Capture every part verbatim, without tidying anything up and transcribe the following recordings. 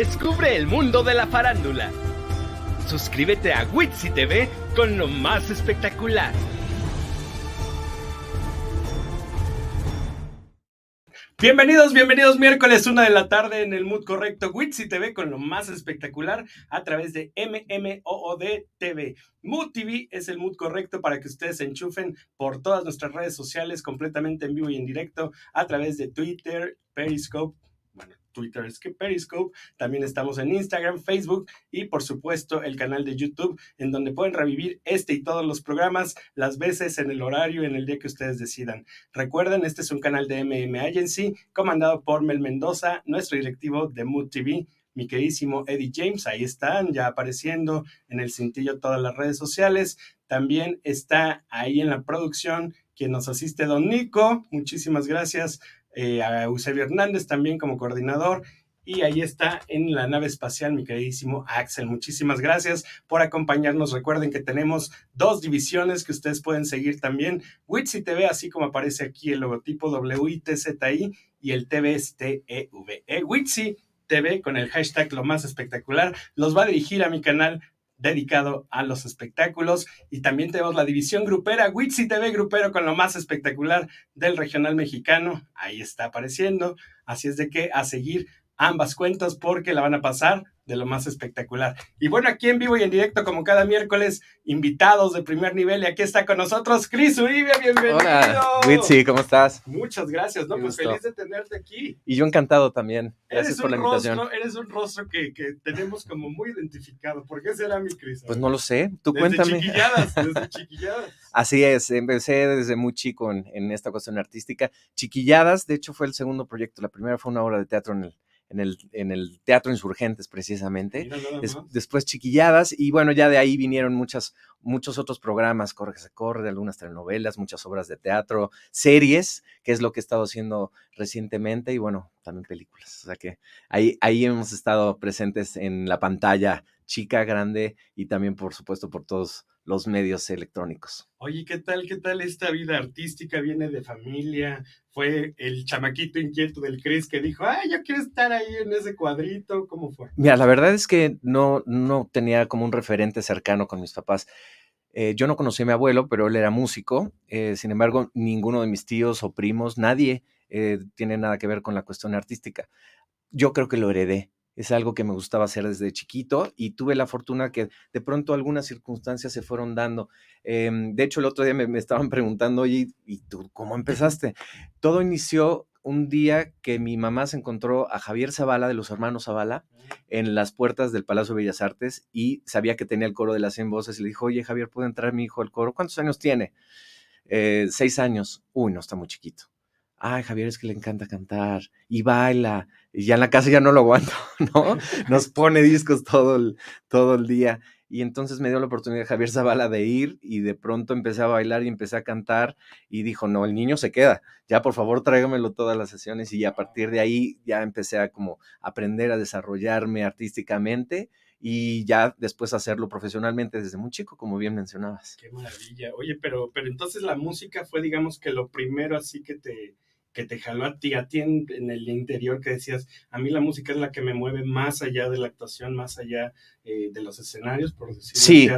Descubre el mundo de la farándula. Suscríbete a Witzi T V con lo más espectacular. Bienvenidos, bienvenidos miércoles, una de la tarde en el mood correcto, Witzi T V con lo más espectacular a través de M M O D T V. Mood T V es el mood correcto para que ustedes se enchufen por todas nuestras redes sociales completamente en vivo y en directo a través de Twitter, Periscope, bueno, Twitter es que Periscope, también estamos en Instagram, Facebook y por supuesto el canal de YouTube en donde pueden revivir este y todos los programas las veces en el horario, en el día que ustedes decidan. Recuerden, este es un canal de M M Agency comandado por Mel Mendoza, nuestro directivo de Mood T V, mi queridísimo Eddie James. Ahí están ya apareciendo en el cintillo todas las redes sociales. También está ahí en la producción quien nos asiste, Don Nico, muchísimas gracias. Eh, a Eusebio Hernández también como coordinador, y ahí está en la nave espacial mi queridísimo Axel, muchísimas gracias por acompañarnos. Recuerden que tenemos dos divisiones que ustedes pueden seguir también, Witzi T V, así como aparece aquí el logotipo W I T Z I, y el T V es T E V, eh, Witzi T V con el hashtag lo más espectacular, los va a dirigir a mi canal dedicado a los espectáculos. Y también tenemos la división grupera, Witzi T V Grupero, con lo más espectacular del regional mexicano. Ahí está apareciendo. Así es de que a seguir ambas cuentas porque la van a pasar de lo más espectacular. Y bueno, aquí en vivo y en directo, como cada miércoles, invitados de primer nivel. Y aquí está con nosotros Cris Uribe, bienvenido. Hola, Witzi, ¿cómo estás? Muchas gracias, ¿no? Pues feliz de tenerte aquí. Y yo encantado también. Gracias eres por la invitación. Rostro, eres un rostro que, que tenemos como muy identificado. ¿Por qué será, mi Cris? Pues no lo sé, tú desde cuéntame. Desde Chiquilladas, desde Chiquilladas. Así es, empecé desde muy chico en, en esta cuestión artística. Chiquilladas, de hecho, fue el segundo proyecto. La primera fue una obra de teatro en el En el, en el Teatro Insurgentes, precisamente. Des, después Chiquilladas, y bueno, ya de ahí vinieron muchas, muchos otros programas, Corre que se corre, algunas telenovelas, muchas obras de teatro, series, que es lo que he estado haciendo recientemente, y bueno, también películas. O sea que ahí, ahí hemos estado presentes en la pantalla chica, grande, y también, por supuesto, por todos los medios electrónicos. Oye, ¿qué tal? ¿Qué tal esta vida artística? ¿Viene de familia? ¿Fue el chamaquito inquieto del Cris que dijo, ay, yo quiero estar ahí en ese cuadrito? ¿Cómo fue? Mira, la verdad es que no, no tenía como un referente cercano con mis papás. Eh, yo no conocí a mi abuelo, pero él era músico. Eh, sin embargo, ninguno de mis tíos o primos, nadie eh, tiene nada que ver con la cuestión artística. Yo creo que lo heredé. Es algo que me gustaba hacer desde chiquito y tuve la fortuna que de pronto algunas circunstancias se fueron dando. Eh, de hecho, el otro día me, me estaban preguntando, oye, ¿y tú cómo empezaste? Todo inició un día que mi mamá se encontró a Javier Zavala, de los hermanos Zavala, en las puertas del Palacio de Bellas Artes, y sabía que tenía el coro de las cien voces y le dijo, oye, Javier, ¿puede entrar mi hijo al coro? ¿Cuántos años tiene? Eh, seis años. Uy, no, está muy chiquito. Ay, Javier, es que le encanta cantar y baila, y ya en la casa ya no lo aguanto, ¿no? Nos pone discos todo el, todo el día. Y entonces me dio la oportunidad Javier Zavala de ir, y de pronto empecé a bailar y empecé a cantar, y dijo, no, el niño se queda, ya por favor tráigamelo todas las sesiones, y a partir de ahí ya empecé a como aprender a desarrollarme artísticamente, y ya después hacerlo profesionalmente desde muy chico, como bien mencionabas. ¡Qué maravilla! Oye, pero, pero entonces la música fue, digamos, que lo primero así que te... que te jaló a ti, a ti en, en el interior, que decías, a mí la música es la que me mueve más allá de la actuación, más allá eh, de los escenarios, por decirlo. Sí,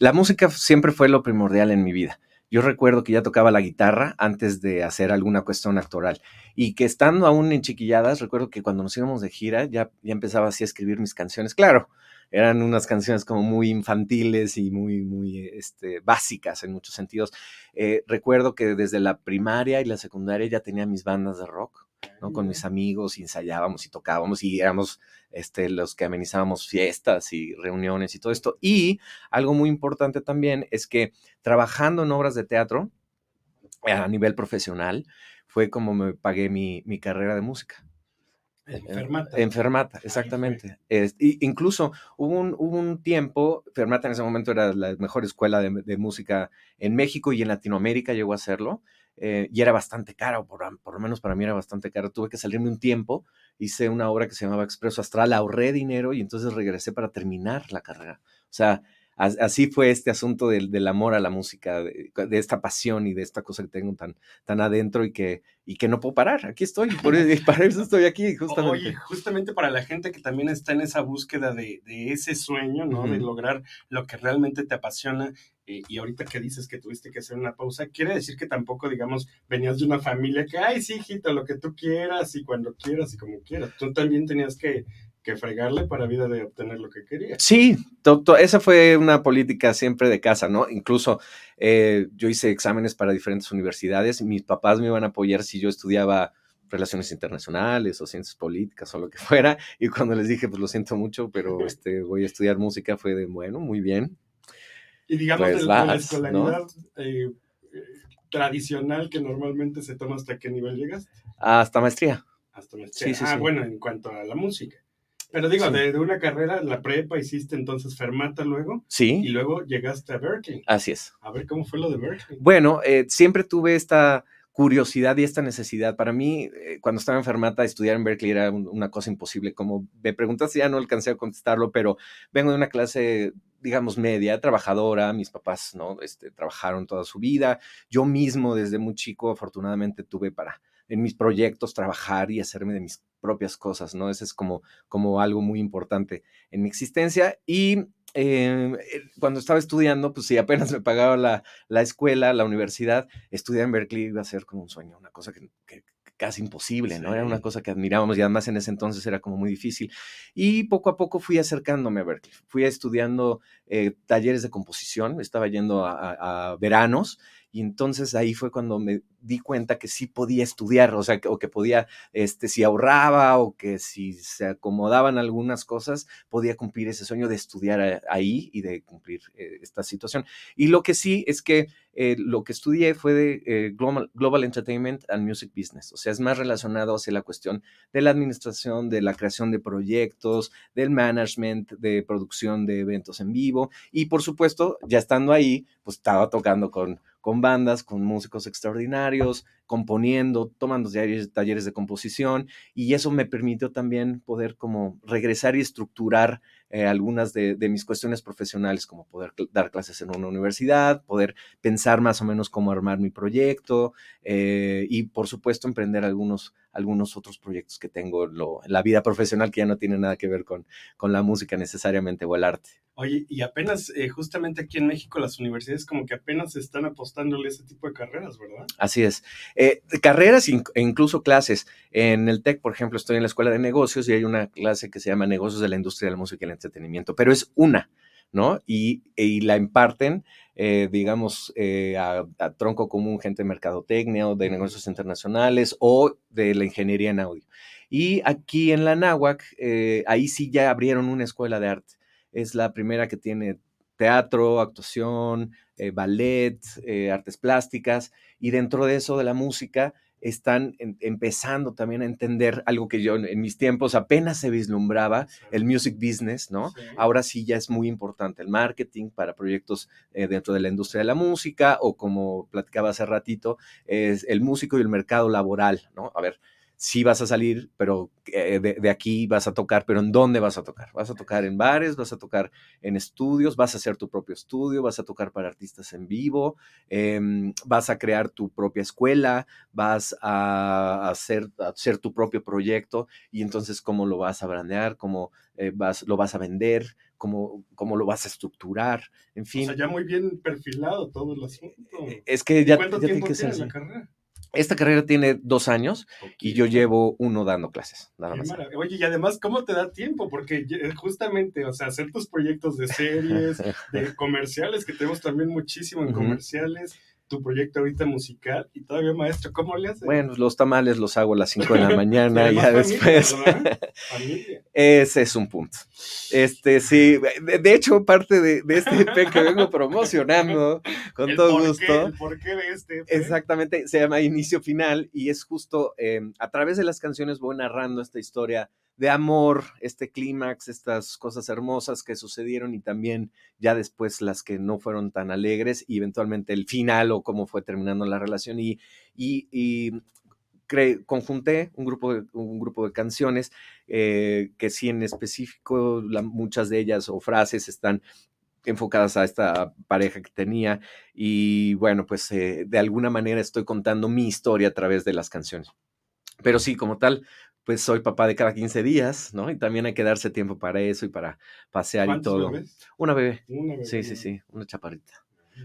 la música siempre fue lo primordial en mi vida. Yo recuerdo que ya tocaba la guitarra antes de hacer alguna cuestión actoral, y que estando aún en Chiquilladas, recuerdo que cuando nos íbamos de gira, ya, ya empezaba así a escribir mis canciones, claro, eran unas canciones como muy infantiles y muy, muy este, básicas en muchos sentidos. Eh, recuerdo que desde la primaria y la secundaria ya tenía mis bandas de rock, ¿no? Con mis amigos, y ensayábamos y tocábamos, y éramos este, los que amenizábamos fiestas y reuniones y todo esto. Y algo muy importante también es que trabajando en obras de teatro a nivel profesional fue como me pagué mi, mi carrera de música. Fermata. En Fermata, exactamente. Es, y incluso hubo un, hubo un tiempo, Fermata en ese momento era la mejor escuela de, de música en México y en Latinoamérica, llegó a serlo, eh, y era bastante cara, o por, por lo menos para mí era bastante cara. Tuve que salirme un tiempo, hice una obra que se llamaba Expreso Astral, ahorré dinero y entonces regresé para terminar la carrera. O sea, así fue este asunto del, del amor a la música, de, de esta pasión y de esta cosa que tengo tan, tan adentro y que, y que no puedo parar. Aquí estoy, por, para eso estoy aquí, justamente. Oye, justamente para la gente que también está en esa búsqueda de, de ese sueño, ¿no? Uh-huh. De lograr lo que realmente te apasiona. Eh, y ahorita que dices que tuviste que hacer una pausa, quiere decir que tampoco, digamos, venías de una familia que, ay, sí, hijito, lo que tú quieras y cuando quieras y como quieras. Tú también tenías que, que fregarle para vida de obtener lo que querías. Sí, to, to, esa fue una política siempre de casa, ¿no? Incluso eh, yo hice exámenes para diferentes universidades. Mis papás me iban a apoyar si yo estudiaba relaciones internacionales o ciencias políticas o lo que fuera. Y cuando les dije, pues lo siento mucho, pero este, voy a estudiar música, fue de, bueno, muy bien. Y digamos, pues el, las, la escolaridad, ¿no? eh, eh, tradicional que normalmente se toma, ¿hasta qué nivel llegas? Hasta maestría. Hasta maestría. Sí, sí, ah, sí. Bueno, en cuanto a la música. Pero digo, sí. de, de una carrera, la prepa hiciste entonces Fermata luego. Sí. Y luego llegaste a Berklee. Así es. A ver, ¿cómo fue lo de Berklee? Bueno, eh, siempre tuve esta curiosidad y esta necesidad. Para mí, eh, cuando estaba en Fermata, estudiar en Berklee era un, una cosa imposible. Como me preguntaste, ya no alcancé a contestarlo, pero vengo de una clase, digamos, media, trabajadora. Mis papás, ¿no? Este, trabajaron toda su vida. Yo mismo, desde muy chico, afortunadamente tuve para, en mis proyectos, trabajar y hacerme de mis propias cosas, ¿no? Eso es como, como algo muy importante en mi existencia. Y eh, cuando estaba estudiando, pues sí, apenas me pagaba la, la escuela, la universidad, estudiar en Berklee iba a ser como un sueño, una cosa que, que casi imposible, ¿no? Era una cosa que admirábamos y además en ese entonces era como muy difícil. Y poco a poco fui acercándome a Berklee. Fui estudiando eh, talleres de composición, estaba yendo a, a, a veranos y entonces ahí fue cuando me di cuenta que sí podía estudiar, o sea, que, o que podía, este, si ahorraba o que si se acomodaban algunas cosas, podía cumplir ese sueño de estudiar a, ahí y de cumplir eh, esta situación. Y lo que sí es que eh, lo que estudié fue de eh, Global, Global Entertainment and Music Business, o sea, es más relacionado hacia la cuestión de la administración, de la creación de proyectos, del management, de producción de eventos en vivo y, por supuesto, ya estando ahí, pues estaba tocando con con bandas, con músicos extraordinarios, componiendo, tomando talleres de composición, y eso me permitió también poder como regresar y estructurar eh, algunas de, de mis cuestiones profesionales, como poder cl- dar clases en una universidad, poder pensar más o menos cómo armar mi proyecto eh, y, por supuesto, emprender algunos, algunos otros proyectos que tengo en la vida profesional que ya no tiene nada que ver con, con la música necesariamente o el arte. Oye, y apenas, eh, justamente aquí en México, las universidades como que apenas están apostándole a ese tipo de carreras, ¿verdad? Así es. Eh, carreras e incluso clases. En el TEC, por ejemplo, estoy en la Escuela de Negocios y hay una clase que se llama Negocios de la Industria de la Música y el Entretenimiento, pero es una, ¿no? Y, y la imparten, eh, digamos, eh, a, a tronco común, gente de mercadotecnia o de negocios internacionales o de la ingeniería en audio. Y aquí en la Anáhuac, eh, ahí sí ya abrieron una escuela de arte. Es la primera que tiene teatro, actuación, eh, ballet, eh, artes plásticas, y dentro de eso de la música están en, empezando también a entender algo que yo en, en mis tiempos apenas se vislumbraba, sí, el music business, ¿no? Sí. Ahora sí ya es muy importante el marketing para proyectos eh, dentro de la industria de la música, o como platicaba hace ratito, es el músico y el mercado laboral, ¿no? A ver, sí vas a salir, pero eh, de, de aquí vas a tocar, pero ¿en dónde vas a tocar? Vas a tocar en bares, vas a tocar en estudios, vas a hacer tu propio estudio, vas a tocar para artistas en vivo, eh, vas a crear tu propia escuela, vas a hacer, a hacer tu propio proyecto, y entonces ¿cómo lo vas a brandear? ¿Cómo eh, vas, lo vas a vender? Cómo, cómo lo vas a estructurar, en fin. O sea, ya muy bien perfilado todo el asunto. Es que ya, ¿cuánto ya tiempo tiene que ser, la sí. carrera? Esta carrera tiene dos años okay. y yo llevo uno dando clases. Nada más. Oye, y además, ¿cómo te da tiempo? Porque justamente, o sea, hacer tus proyectos de series, de comerciales, que tenemos también muchísimo en uh-huh. comerciales, tu proyecto ahorita musical, y todavía maestro, ¿cómo le haces? Bueno, los tamales los hago a las cinco de la mañana y ya después. Familia, familia. Ese es un punto. Este, sí, de, de hecho, parte de, de este E P que vengo promocionando con el todo por gusto. Qué, el porqué de este E P. Exactamente, se llama Inicio Final, y es justo eh, a través de las canciones voy narrando esta historia de amor, este clímax, estas cosas hermosas que sucedieron y también ya después las que no fueron tan alegres y eventualmente el final o cómo fue terminando la relación. Y, y, y cre- conjunté un grupo de, un grupo de canciones eh, que sí en específico, la, muchas de ellas o frases están enfocadas a esta pareja que tenía. Y bueno, pues eh, de alguna manera estoy contando mi historia a través de las canciones. Pero sí, como tal, pues soy papá de cada quince días, ¿no? Y también hay que darse tiempo para eso y para pasear y todo. ¿Bebés? Una bebé. Una bebé. Sí, sí, sí, una chaparrita.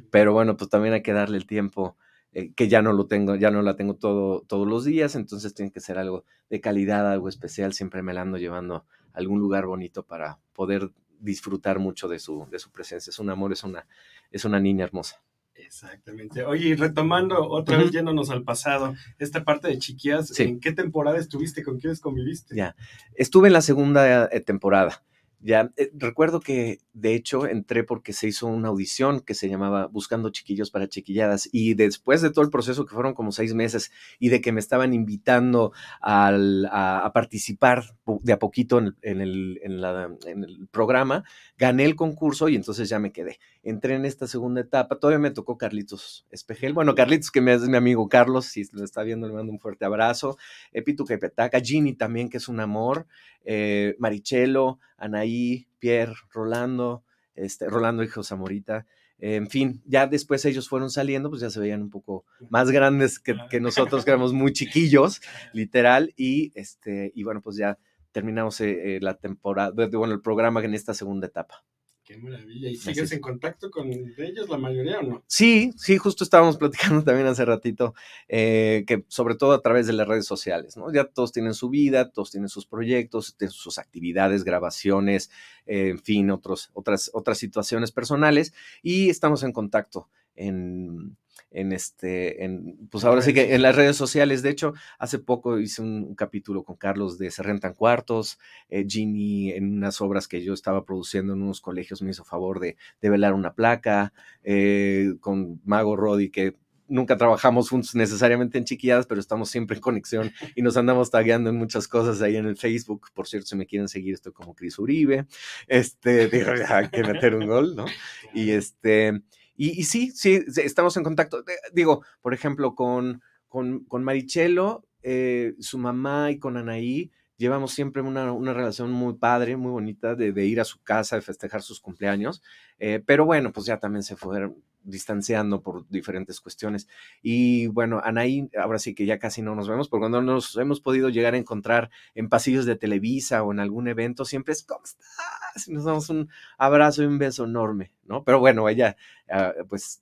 Pero bueno, pues también hay que darle el tiempo, eh, que ya no lo tengo, ya no la tengo todo, todos los días, entonces tiene que ser algo de calidad, algo especial. Siempre me la ando llevando a algún lugar bonito para poder disfrutar mucho de su, de su presencia. Es un amor, es una, es una niña hermosa. Exactamente. Oye, y retomando otra uh-huh. vez, yéndonos al pasado, esta parte de Chiquillas, sí. ¿En qué temporada estuviste? ¿Con quiénes conviviste? Ya, estuve en la segunda eh, temporada. Ya, eh, recuerdo que de hecho entré porque se hizo una audición que se llamaba Buscando Chiquillos para Chiquilladas, y después de todo el proceso, que fueron como seis meses, y de que me estaban invitando al, a, a participar de a poquito en, en, el, en, la, en el programa, gané el concurso y entonces ya me quedé. Entré en esta segunda etapa, todavía me tocó Carlitos Espejel, bueno, Carlitos que me, es mi amigo Carlos, si lo está viendo le mando un fuerte abrazo, Epituca y Petaca, Ginny también, que es un amor, eh, Marichelo, Anahí, Pierre, Rolando, este, Rolando y José Morita, eh, en fin, ya después ellos fueron saliendo, pues ya se veían un poco más grandes que, que nosotros, que éramos muy chiquillos, literal, y este, y bueno, pues ya terminamos eh, la temporada, bueno, el programa en esta segunda etapa. Qué maravilla. ¿Y sigues en contacto con ellos, la mayoría, o no? Sí, sí, justo estábamos platicando también hace ratito, eh, que sobre todo a través de las redes sociales, ¿no? Ya todos tienen su vida, todos tienen sus proyectos, tienen sus actividades, grabaciones, eh, en fin, otros, otras, otras situaciones personales, y estamos en contacto en... en este, en, pues ahora sí que en las redes sociales. De hecho, hace poco hice un, un capítulo con Carlos de Se Rentan Cuartos, eh, Ginny en unas obras que yo estaba produciendo en unos colegios me hizo favor de, de velar una placa, eh, con Mago Roddy, que nunca trabajamos juntos necesariamente en Chiquilladas, pero estamos siempre en conexión y nos andamos tagueando en muchas cosas ahí en el Facebook. Por cierto, si me quieren seguir, estoy como Cris Uribe, este, digo, hay que meter un gol, ¿no? Y este... Y, y sí, sí, estamos en contacto. Digo, por ejemplo, con, con, con Marichelo, eh, su mamá, y con Anahí, llevamos siempre una, una relación muy padre, muy bonita, de, de ir a su casa, de festejar sus cumpleaños. Eh, pero bueno, pues ya también se fueron distanciando por diferentes cuestiones. Y bueno, Anahí, ahora sí que ya casi no nos vemos, porque cuando nos hemos podido llegar a encontrar en pasillos de Televisa o en algún evento, siempre es, ¿cómo estás? Nos damos un abrazo y un beso enorme, ¿no? Pero bueno, ella uh, pues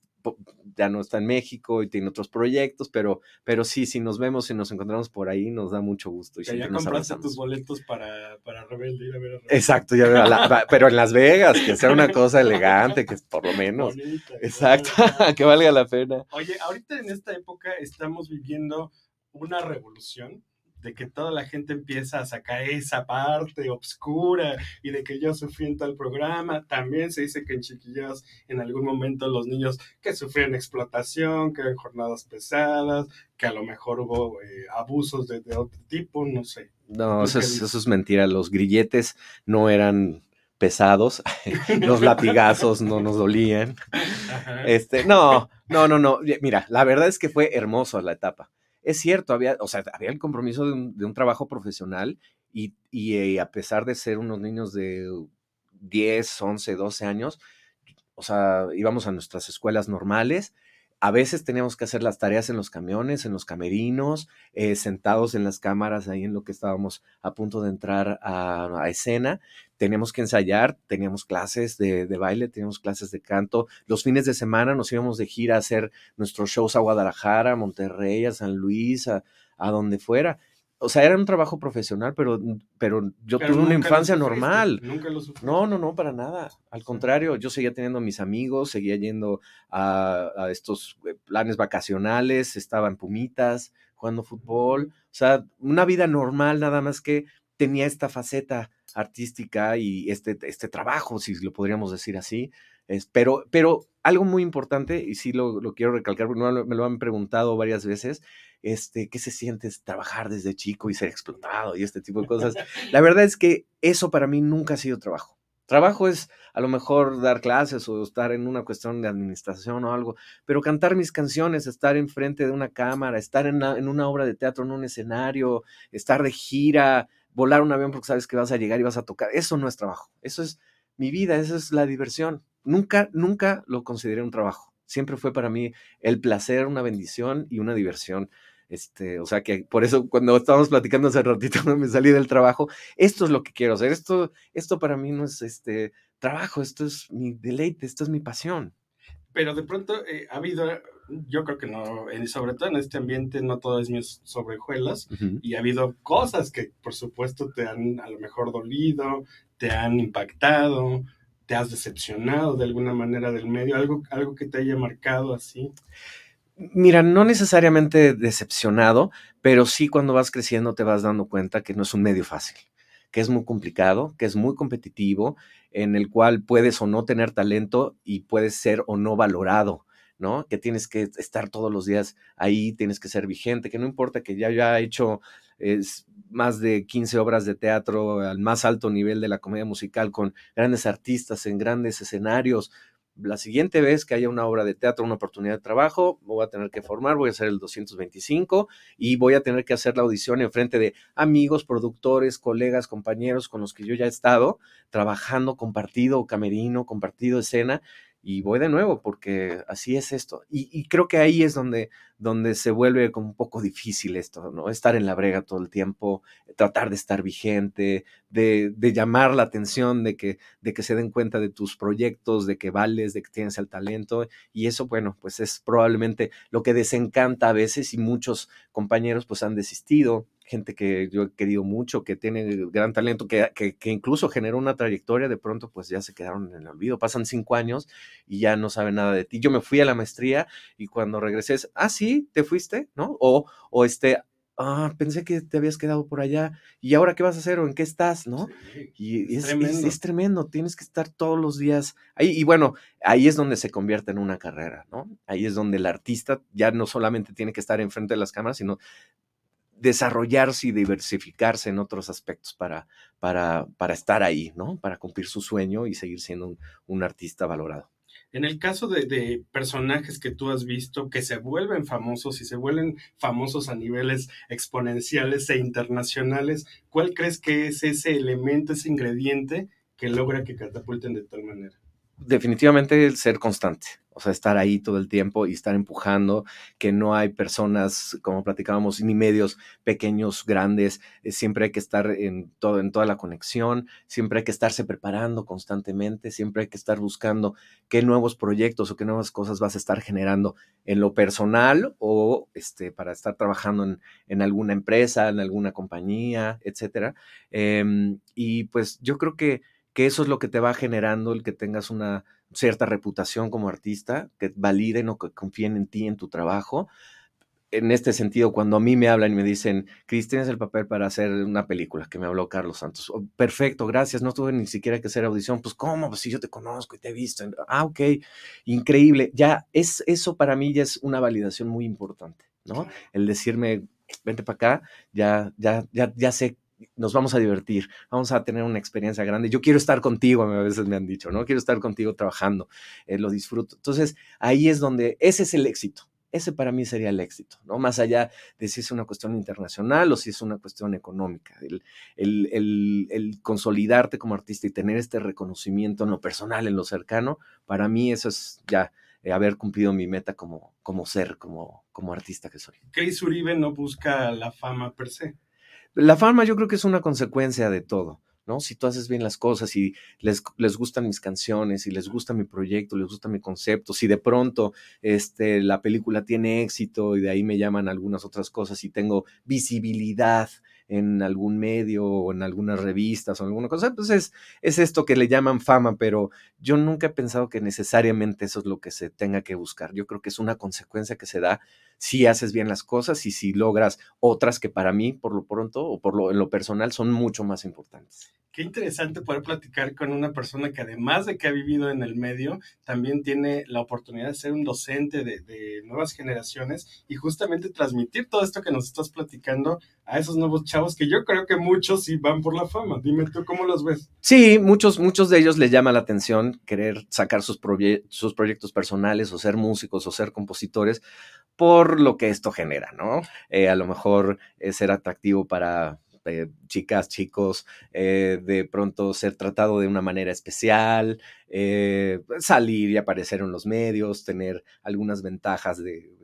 ya no está en México y tiene otros proyectos, pero, pero sí, si nos vemos, si nos encontramos por ahí, nos da mucho gusto. Y ya compraste tus boletos para, para Rebelde, ir a ver a Rebelde. Exacto, ya veo a la, pero en Las Vegas, que sea una cosa elegante, que por lo menos. Bonita, exacto, claro. Que valga la pena. Oye, ahorita en esta época estamos viviendo una revolución, de que toda la gente empieza a sacar esa parte oscura y de que yo sufrí en tal programa. También se dice que en Chiquillos en algún momento los niños que sufrían explotación, que eran jornadas pesadas, que a lo mejor hubo eh, abusos de, de otro tipo, no sé. No, eso es, eso es mentira. Los grilletes no eran pesados, los latigazos no nos dolían. Ajá. Este, no, no, no, no. Mira, la verdad es que fue hermoso la etapa. Es cierto, había, o sea, había el compromiso de un, de un trabajo profesional y, y eh, a pesar de ser unos niños de diez, once, doce años, o sea, íbamos a nuestras escuelas normales. A veces teníamos que hacer las tareas en los camiones, en los camerinos, eh, sentados en las cámaras, ahí en lo que estábamos a punto de entrar a, a escena. Teníamos que ensayar, teníamos clases de, de baile, teníamos clases de canto. Los fines de semana nos íbamos de gira a hacer nuestros shows a Guadalajara, a Monterrey, a San Luis, a, a donde fuera. O sea, era un trabajo profesional, pero, pero yo pero tuve una infancia normal. Nunca lo sufrí. No, no, no, para nada. Al contrario, yo seguía teniendo a mis amigos, seguía yendo a, a estos planes vacacionales, estaba en Pumitas, jugando fútbol. O sea, una vida normal, nada más que tenía esta faceta artística y este, este trabajo, si lo podríamos decir así. Es, pero, pero algo muy importante, y sí lo, lo quiero recalcar, porque me lo han preguntado varias veces, Este, ¿qué se siente trabajar desde chico y ser explotado y este tipo de cosas? La verdad es que eso para mí nunca ha sido trabajo. Trabajo es a lo mejor dar clases o estar en una cuestión de administración o algo, pero cantar mis canciones, estar enfrente de una cámara, estar en una, en una obra de teatro, en un escenario, estar de gira, volar un avión porque sabes que vas a llegar y vas a tocar, eso no es trabajo, eso es mi vida, eso es la diversión. nunca, nunca lo consideré un trabajo. Siempre fue para mí el placer, una bendición y una diversión. Este, o sea que por eso cuando estábamos platicando hace ratito me salí del trabajo. Esto es lo que quiero hacer. Esto, esto para mí no es este trabajo, esto es mi deleite, esto es mi pasión. Pero de pronto eh, ha habido, yo creo que no, eh, sobre todo en este ambiente no todo es mis sobrejuelas, uh-huh. y ha habido cosas que por supuesto te han a lo mejor dolido, te han impactado, te has decepcionado de alguna manera del medio, algo, algo que te haya marcado así. Mira, no necesariamente decepcionado, pero sí cuando vas creciendo te vas dando cuenta que no es un medio fácil, que es muy complicado, que es muy competitivo, en el cual puedes o no tener talento y puedes ser o no valorado, ¿no? Que tienes que estar todos los días ahí, tienes que ser vigente, que no importa que ya haya hecho es, más de quince obras de teatro al más alto nivel de la comedia musical con grandes artistas en grandes escenarios. La siguiente vez que haya una obra de teatro, una oportunidad de trabajo, voy a tener que formar, voy a hacer el doscientos veinticinco y voy a tener que hacer la audición en frente de amigos, productores, colegas, compañeros con los que yo ya he estado trabajando, compartido camerino, compartido escena, y voy de nuevo porque así es esto. Y, y creo que ahí es donde, donde se vuelve como un poco difícil esto, ¿no? Estar en la brega todo el tiempo, tratar de estar vigente, de, de llamar la atención, de que, de que se den cuenta de tus proyectos, de que vales, de que tienes el talento. Y eso, bueno, pues es probablemente lo que desencanta a veces y muchos compañeros pues han desistido. Gente que yo he querido mucho, que tiene gran talento, que, que, que incluso generó una trayectoria, de pronto pues ya se quedaron en el olvido, pasan cinco años y ya no saben nada de ti. Yo me fui a la maestría y cuando regresé es, ah, sí, te fuiste, ¿no? O, o este, ah, pensé que te habías quedado por allá y ahora qué vas a hacer o en qué estás, ¿no? Sí, y es, es, tremendo. Es, es tremendo, tienes que estar todos los días ahí y bueno, ahí es donde se convierte en una carrera, ¿no? Ahí es donde el artista ya no solamente tiene que estar enfrente de las cámaras, sino desarrollarse y diversificarse en otros aspectos para, para, para estar ahí, ¿no? Para cumplir su sueño y seguir siendo un, un artista valorado. En el caso de, de personajes que tú has visto que se vuelven famosos y se vuelven famosos a niveles exponenciales e internacionales, ¿cuál crees que es ese elemento, ese ingrediente que logra que catapulten de tal manera? Definitivamente el ser constante, o sea, estar ahí todo el tiempo y estar empujando, que no hay personas, como platicábamos, ni medios pequeños, grandes, eh, siempre hay que estar en, todo, en toda la conexión, siempre hay que estarse preparando constantemente, siempre hay que estar buscando qué nuevos proyectos o qué nuevas cosas vas a estar generando en lo personal o este, para estar trabajando en, en alguna empresa, en alguna compañía, etcétera. Eh, y pues yo creo que que eso es lo que te va generando el que tengas una cierta reputación como artista, que validen o que confíen en ti, en tu trabajo. En este sentido, cuando a mí me hablan y me dicen, Cris, tienes el papel para hacer una película, que me habló Carlos Santos. Oh, perfecto, gracias, no tuve ni siquiera que hacer audición. Pues, ¿cómo? Pues si yo te conozco y te he visto. Ah, ok, increíble. Ya, es, eso para mí ya es una validación muy importante, ¿no? El decirme, vente para acá, ya, ya, ya, ya sé nos vamos a divertir, vamos a tener una experiencia grande, yo quiero estar contigo, a veces me han dicho, ¿no? Quiero estar contigo trabajando, eh, lo disfruto. Entonces, ahí es donde, ese es el éxito, ese para mí sería el éxito, ¿no? Más allá de si es una cuestión internacional o si es una cuestión económica, el, el, el, el consolidarte como artista y tener este reconocimiento en lo personal, en lo cercano, para mí eso es ya eh, haber cumplido mi meta como, como ser, como, como artista que soy. Cris Uribe no busca la fama per se. La fama yo creo que es una consecuencia de todo, ¿no? Si tú haces bien las cosas y les, les gustan mis canciones, si les gusta mi proyecto, les gusta mi concepto, si de pronto este, la película tiene éxito y de ahí me llaman algunas otras cosas y tengo visibilidad en algún medio o en algunas revistas o en alguna cosa, pues es, es esto que le llaman fama, pero yo nunca he pensado que necesariamente eso es lo que se tenga que buscar. Yo creo que es una consecuencia que se da si haces bien las cosas y si logras otras que para mí, por lo pronto o por lo, en lo personal, son mucho más importantes. Qué interesante poder platicar con una persona que además de que ha vivido en el medio, también tiene la oportunidad de ser un docente de, de nuevas generaciones y justamente transmitir todo esto que nos estás platicando a esos nuevos chavos que yo creo que muchos sí van por la fama. Dime tú, ¿cómo los ves? Sí, muchos, muchos de ellos les llama la atención querer sacar sus, proye- sus proyectos personales o ser músicos o ser compositores por lo que esto genera, ¿no? Eh, a lo mejor eh, ser atractivo para... eh, chicas, chicos, eh, de pronto ser tratado de una manera especial, eh, salir y aparecer en los medios, tener algunas ventajas de,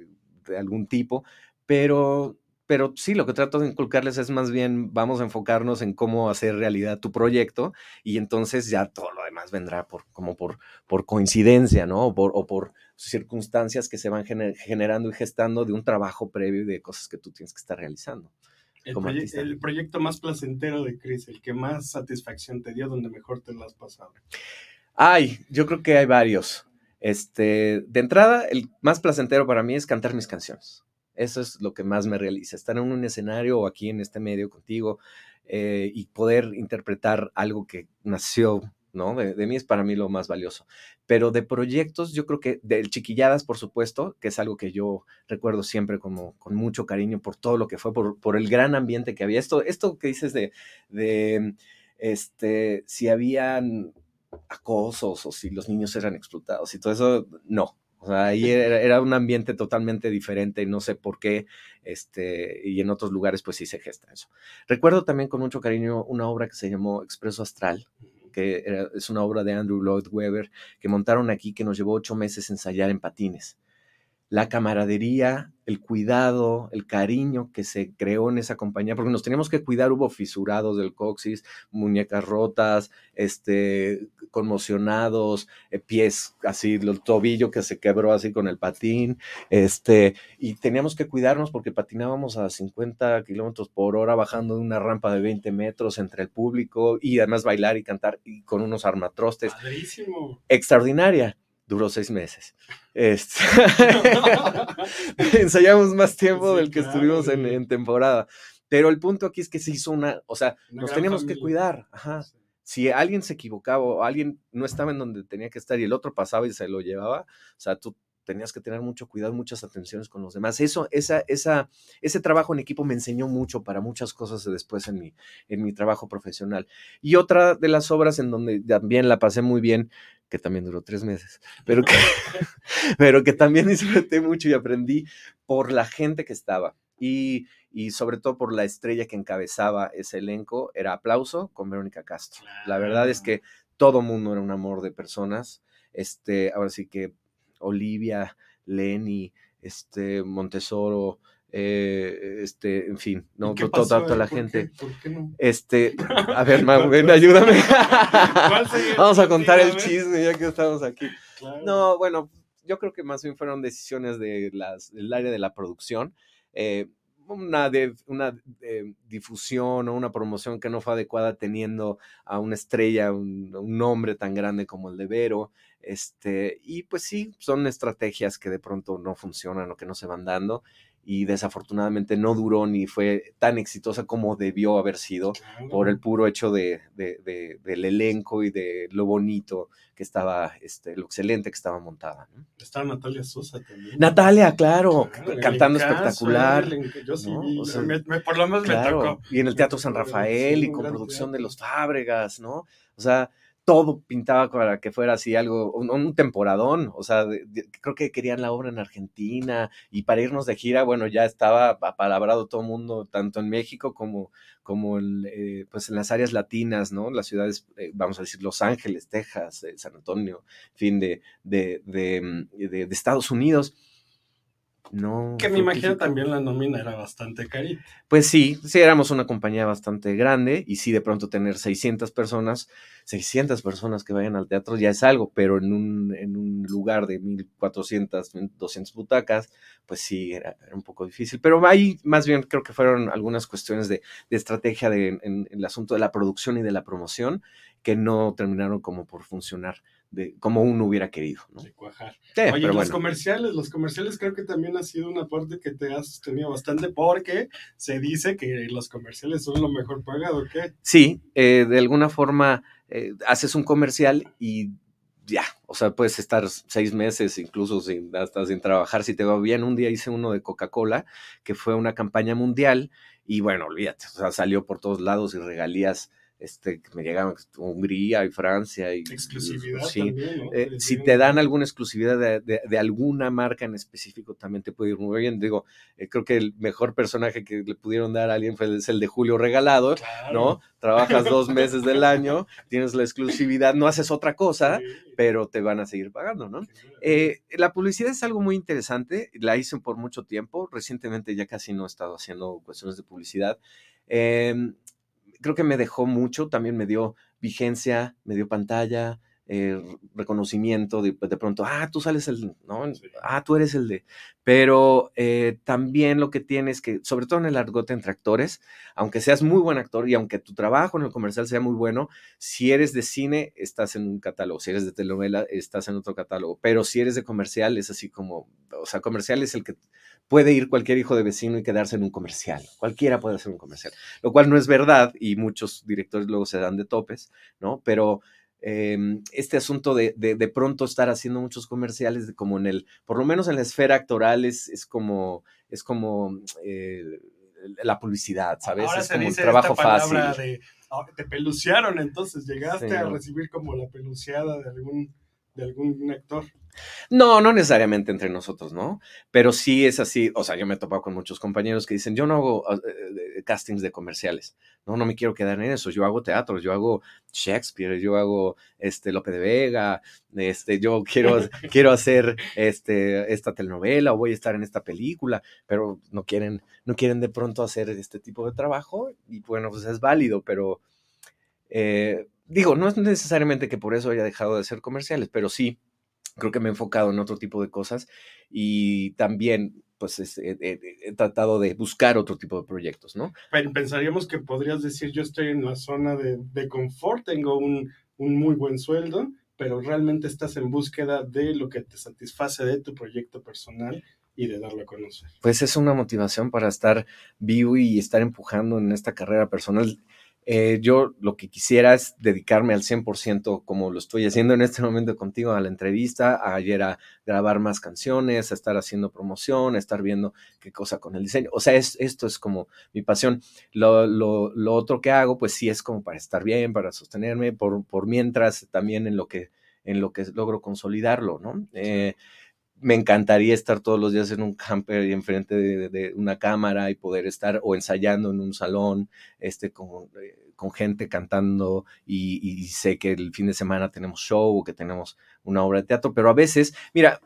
de algún tipo, pero... Pero sí, lo que trato de inculcarles es más bien vamos a enfocarnos en cómo hacer realidad tu proyecto y entonces ya todo lo demás vendrá por, como por, por coincidencia, ¿no? O por, o por circunstancias que se van gener, generando y gestando de un trabajo previo y de cosas que tú tienes que estar realizando. El, proye- el proyecto más placentero de Cris, el que más satisfacción te dio, donde mejor te lo has pasado. Ay, yo creo que hay varios. Este, de entrada, el más placentero para mí es cantar mis canciones. Eso es lo que más me realiza, estar en un escenario o aquí en este medio contigo eh, y poder interpretar algo que nació, ¿no? De, de mí es para mí lo más valioso. Pero de proyectos, yo creo que del Chiquilladas, por supuesto, que es algo que yo recuerdo siempre como, con mucho cariño por todo lo que fue, por, por el gran ambiente que había. Esto, esto que dices de, de este, si habían acosos o si los niños eran explotados y todo eso, no. O sea, ahí era, era un ambiente totalmente diferente y no sé por qué, este, y en otros lugares pues sí se gesta eso. Recuerdo también con mucho cariño una obra que se llamó Expreso Astral, que era, es una obra de Andrew Lloyd Webber que montaron aquí, que nos llevó ocho meses ensayar en patines. La camaradería, el cuidado, el cariño que se creó en esa compañía, porque nos teníamos que cuidar, hubo fisurados del coxis, muñecas rotas, este, conmocionados, eh, pies así, el tobillo que se quebró así con el patín, este, y teníamos que cuidarnos porque patinábamos a cincuenta kilómetros por hora bajando de una rampa de veinte metros entre el público y además bailar y cantar y con unos armatrostes. ¡Padrísimo! Extraordinaria. Duró seis meses. Este. Ensayamos más tiempo sí, del que claro, estuvimos en, en temporada. Pero el punto aquí es que se hizo una... O sea, una nos teníamos familia. Que cuidar. Ajá. Sí. Si alguien se equivocaba o alguien no estaba en donde tenía que estar y el otro pasaba y se lo llevaba, o sea, tú tenías que tener mucho cuidado, muchas atenciones con los demás. Eso, esa, esa, ese trabajo en equipo me enseñó mucho para muchas cosas después en mi, en mi trabajo profesional. Y otra de las obras en donde también la pasé muy bien, que también duró tres meses, pero que, pero que también disfruté mucho y aprendí por la gente que estaba. Y, y sobre todo por la estrella que encabezaba ese elenco, era Aplauso con Verónica Castro. La verdad es que todo mundo era un amor de personas. Este, ahora sí que Olivia, Lenny, este, Montesoro, eh, este, en fin, no, ¿qué pasó, toda, toda la gente. Qué, ¿Por qué no? Este, a ver, Mau, ven, ayúdame. Vamos a contar el chisme ya que estamos aquí. Claro. No, bueno, yo creo que más bien fueron decisiones de las, del área de la producción. Eh, una, de, una eh, difusión o una promoción que no fue adecuada teniendo a una estrella, un, un nombre tan grande como el de Vero, este, y pues sí, son estrategias que de pronto no funcionan o que no se van dando, y desafortunadamente no duró ni fue tan exitosa como debió haber sido por el puro hecho de, de, de, del elenco y de lo bonito que estaba, este, lo excelente que estaba montada, ¿no? Estaba Natalia Sosa también. Natalia, claro, claro cantando caso, espectacular. El, yo sí, ¿no? O sea, me, me, por lo menos claro, me tocó. Y en el Teatro San Rafael y con producción de los Fábregas, ¿no? O sea, todo pintaba para que fuera así algo, un, un temporadón, o sea, de, de, creo que querían la obra en Argentina y para irnos de gira, bueno, ya estaba apalabrado todo el mundo, tanto en México como, como en, eh, pues en las áreas latinas, ¿no? Las ciudades, eh, vamos a decir, Los Ángeles, Texas, eh, San Antonio, en fin, de, de, de, de, de Estados Unidos. No, que me imagino que... también la nómina era bastante carita. Pues sí, sí, éramos una compañía bastante grande y sí, de pronto tener seiscientas personas, seiscientas personas que vayan al teatro ya es algo, pero en un, en un lugar de mil cuatrocientas, mil doscientas butacas, pues sí, era, era un poco difícil. Pero ahí más bien creo que fueron algunas cuestiones de, de estrategia de, en, en el asunto de la producción y de la promoción que no terminaron como por funcionar. De, como uno hubiera querido, ¿no? De cuajar. Sí, oye, los bueno. comerciales, los comerciales creo que también ha sido una parte que te ha sostenido bastante porque se dice que los comerciales son lo mejor pagado, ¿qué? Sí, eh, de alguna forma eh, haces un comercial y ya, o sea, puedes estar seis meses incluso sin, hasta sin trabajar si te va bien. Un día hice uno de Coca-Cola que fue una campaña mundial y bueno, olvídate, o sea, salió por todos lados y regalías este, me llegaban Hungría y Francia. Y, exclusividad sí, también, ¿no? eh, Si te dan alguna exclusividad de, de, de alguna marca en específico, también te puede ir muy bien. Digo, eh, creo que el mejor personaje que le pudieron dar a alguien fue el, es el de Julio Regalado, claro. ¿No? Trabajas dos meses del año, tienes la exclusividad, no haces otra cosa, pero te van a seguir pagando, ¿no? Eh, la publicidad es algo muy interesante, la hice por mucho tiempo, recientemente ya casi no he estado haciendo cuestiones de publicidad. Eh, creo que me dejó mucho, también me dio vigencia, me dio pantalla, eh, reconocimiento, de, de pronto, ah, tú sales el, ¿no? Ah, tú eres el de, pero eh, también lo que tienes que, sobre todo en el argot entre actores, aunque seas muy buen actor y aunque tu trabajo en el comercial sea muy bueno, si eres de cine, estás en un catálogo, si eres de telenovela, estás en otro catálogo, pero si eres de comercial, es así como, o sea, comercial es el que puede ir cualquier hijo de vecino y quedarse en un comercial. Cualquiera puede hacer un comercial, lo cual no es verdad y muchos directores luego se dan de topes, ¿no? Pero eh, este asunto de, de de pronto estar haciendo muchos comerciales, de como en el, por lo menos en la esfera actoral, es, es como, es como eh, la publicidad, ¿sabes? Ahora es como dice el trabajo esta palabra fácil. De, te peluciaron, entonces llegaste sí. a recibir como la peluciada de algún, de algún actor. No, no necesariamente entre nosotros, ¿no? Pero sí es así, o sea, yo me he topado con muchos compañeros que dicen, yo no hago eh, castings de comerciales, no, no me quiero quedar en eso, yo hago teatro, yo hago Shakespeare, yo hago este, Lope de Vega, este, yo quiero, quiero hacer este, esta telenovela o voy a estar en esta película, pero no quieren, no quieren de pronto hacer este tipo de trabajo y bueno, pues es válido, pero eh, digo, no es necesariamente que por eso haya dejado de hacer comerciales, pero sí, creo que me he enfocado en otro tipo de cosas y también pues es, he, he, he tratado de buscar otro tipo de proyectos, ¿no? Pero pensaríamos que podrías decir, yo estoy en la zona de, de confort, tengo un, un muy buen sueldo, pero realmente estás en búsqueda de lo que te satisface de tu proyecto personal y de darlo a conocer. Pues es una motivación para estar vivo y estar empujando en esta carrera personal. Eh, yo lo que quisiera es dedicarme al cien por ciento como lo estoy haciendo en este momento contigo, a la entrevista, a ayer a grabar más canciones, a estar haciendo promoción, a estar viendo qué cosa con el diseño. O sea, es, esto es como mi pasión. Lo, lo, lo otro que hago, pues sí es como para estar bien, para sostenerme, por, por mientras también en lo que, en lo que logro consolidarlo, ¿no? Eh, me encantaría estar todos los días en un camper y enfrente de, de una cámara y poder estar o ensayando en un salón este, con, con gente cantando y, y sé que el fin de semana tenemos show o que tenemos una obra de teatro, pero a veces, mira,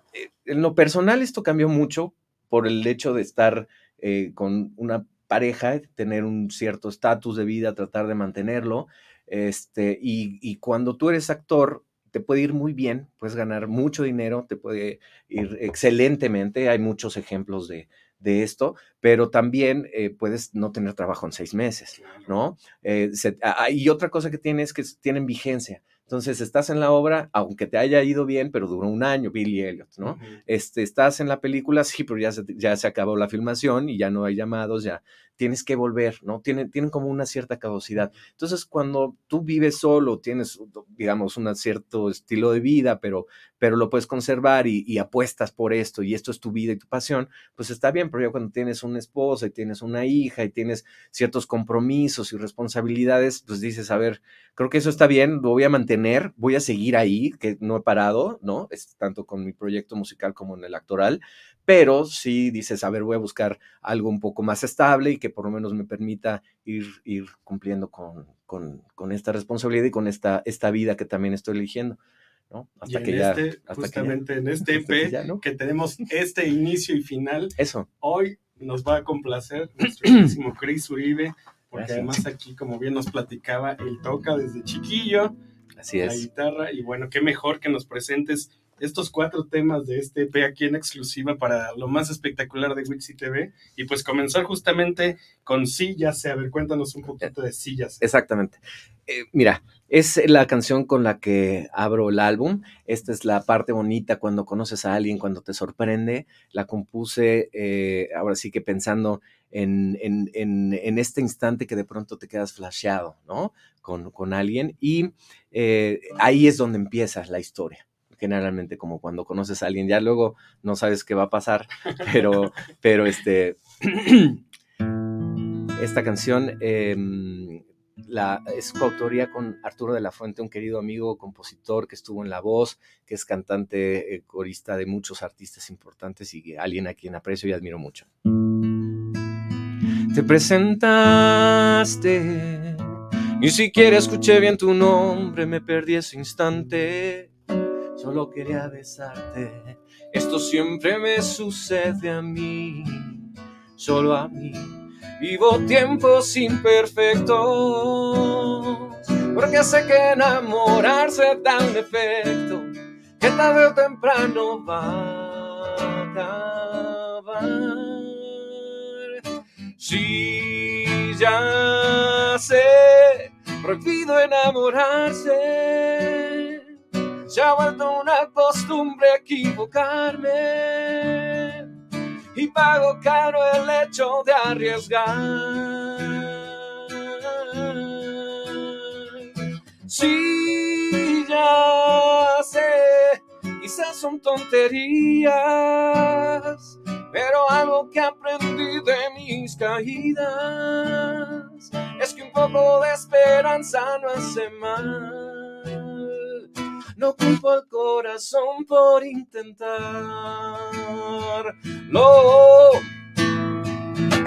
en lo personal esto cambió mucho por el hecho de estar eh, con una pareja, tener un cierto estatus de vida, tratar de mantenerlo este, y, y cuando tú eres actor, te puede ir muy bien, puedes ganar mucho dinero, te puede ir excelentemente, hay muchos ejemplos de, de esto, pero también eh, puedes no tener trabajo en seis meses, ¿no? Eh, se, a, y otra cosa que tiene es que tienen vigencia, entonces estás en la obra, aunque te haya ido bien, pero duró un año, Billy Elliot, ¿no? Uh-huh. Este, estás en la película, sí, pero ya se, ya se acabó la filmación y ya no hay llamados, ya tienes que volver, ¿no? Tienen, tienen como una cierta caducidad. Entonces, cuando tú vives solo, tienes, digamos, un cierto estilo de vida, pero, pero lo puedes conservar y, y apuestas por esto, y esto es tu vida y tu pasión, pues está bien, pero ya cuando tienes una esposa y tienes una hija y tienes ciertos compromisos y responsabilidades, pues dices, a ver, creo que eso está bien, lo voy a mantener, voy a seguir ahí, que no he parado, ¿no? Es tanto con mi proyecto musical como en el actoral, pero sí dices, a ver, voy a buscar algo un poco más estable y que por lo menos me permita ir, ir cumpliendo con, con, con esta responsabilidad y con esta, esta vida que también estoy eligiendo, ¿no? Hasta y en que ya, este, hasta justamente que ya, en este E P que, ya, ¿no? que tenemos este inicio y final, eso. Hoy nos va a complacer nuestro queridísimo Cris Uribe, porque gracias. Además aquí, como bien nos platicaba, él toca desde chiquillo. Así es. La guitarra, y bueno, qué mejor que nos presentes estos cuatro temas de este E P aquí en exclusiva para lo más espectacular de Witzi T V, y pues comenzar justamente con Sí Ya Sé. A ver, cuéntanos un poquito de Sí Ya Sé. Exactamente. Eh, mira, es la canción con la que abro el álbum. Esta es la parte bonita cuando conoces a alguien, cuando te sorprende. La compuse eh, ahora sí que pensando en, en, en, en este instante que de pronto te quedas flasheado, ¿no? Con, con alguien, y eh, ahí es donde empieza la historia. Generalmente como cuando conoces a alguien, ya luego no sabes qué va a pasar, pero, pero este, esta canción eh, la, es coautoría con Arturo de la Fuente, un querido amigo compositor que estuvo en La Voz, que es cantante, eh, corista de muchos artistas importantes y alguien a quien aprecio y admiro mucho. Te presentaste, ni siquiera escuché bien tu nombre, me perdí ese instante, solo quería besarte. Esto siempre me sucede a mí, solo a mí. Vivo tiempos imperfectos, porque sé que enamorarse da un efecto que tarde o temprano va a acabar. Sí, ya sé, prohibido enamorarse, se ha vuelto una costumbre equivocarme. Y pago caro el hecho de arriesgar. Sí, ya sé, quizás son tonterías, pero algo que aprendí de mis caídas es que un poco de esperanza no hace mal. No culpo al corazón por intentar. No,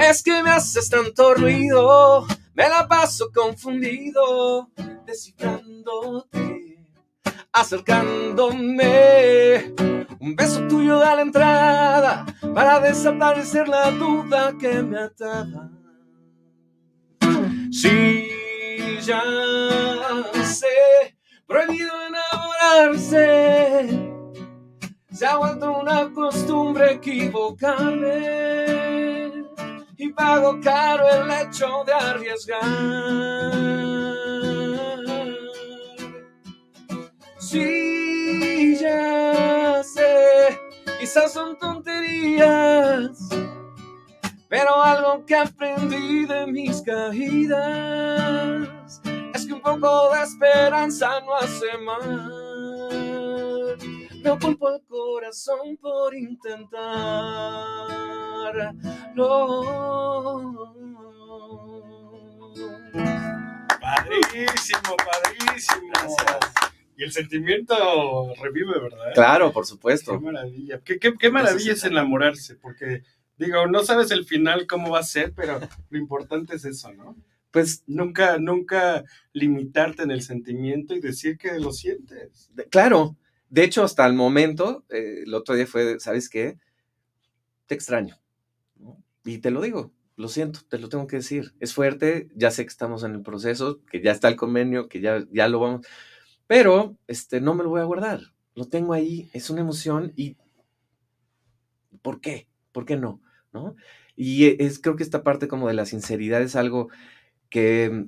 es que me haces tanto ruido, me la paso confundido, descifrándote, acercándome. Un beso tuyo da la entrada para desaparecer la duda que me ataba. Sí, ya sé, prohibido enamorarse, se ha vuelto una costumbre equivocarme y pago caro el hecho de arriesgar. Sí, ya sé, quizás son tonterías, pero algo que aprendí de mis caídas es que un poco de esperanza no hace mal. No culpo al corazón por intentar. No. Padrísimo, padrísimo. Gracias. Y el sentimiento revive, ¿verdad? Claro, por supuesto. Qué maravilla. Qué, qué, qué maravilla es enamorarse, porque, digo, no sabes el final cómo va a ser, pero lo importante es eso, ¿no? Pues nunca, nunca limitarte en el sentimiento y decir que lo sientes. De, claro, de hecho hasta el momento, eh, el otro día fue, ¿sabes qué? Te extraño, ¿no? Y te lo digo, lo siento, te lo tengo que decir. Es fuerte, ya sé que estamos en el proceso, que ya está el convenio, que ya, ya lo vamos, pero este, no me lo voy a guardar, lo tengo ahí, es una emoción y ¿por qué? ¿Por qué no? ¿No? Y es, creo que esta parte como de la sinceridad es algo Que,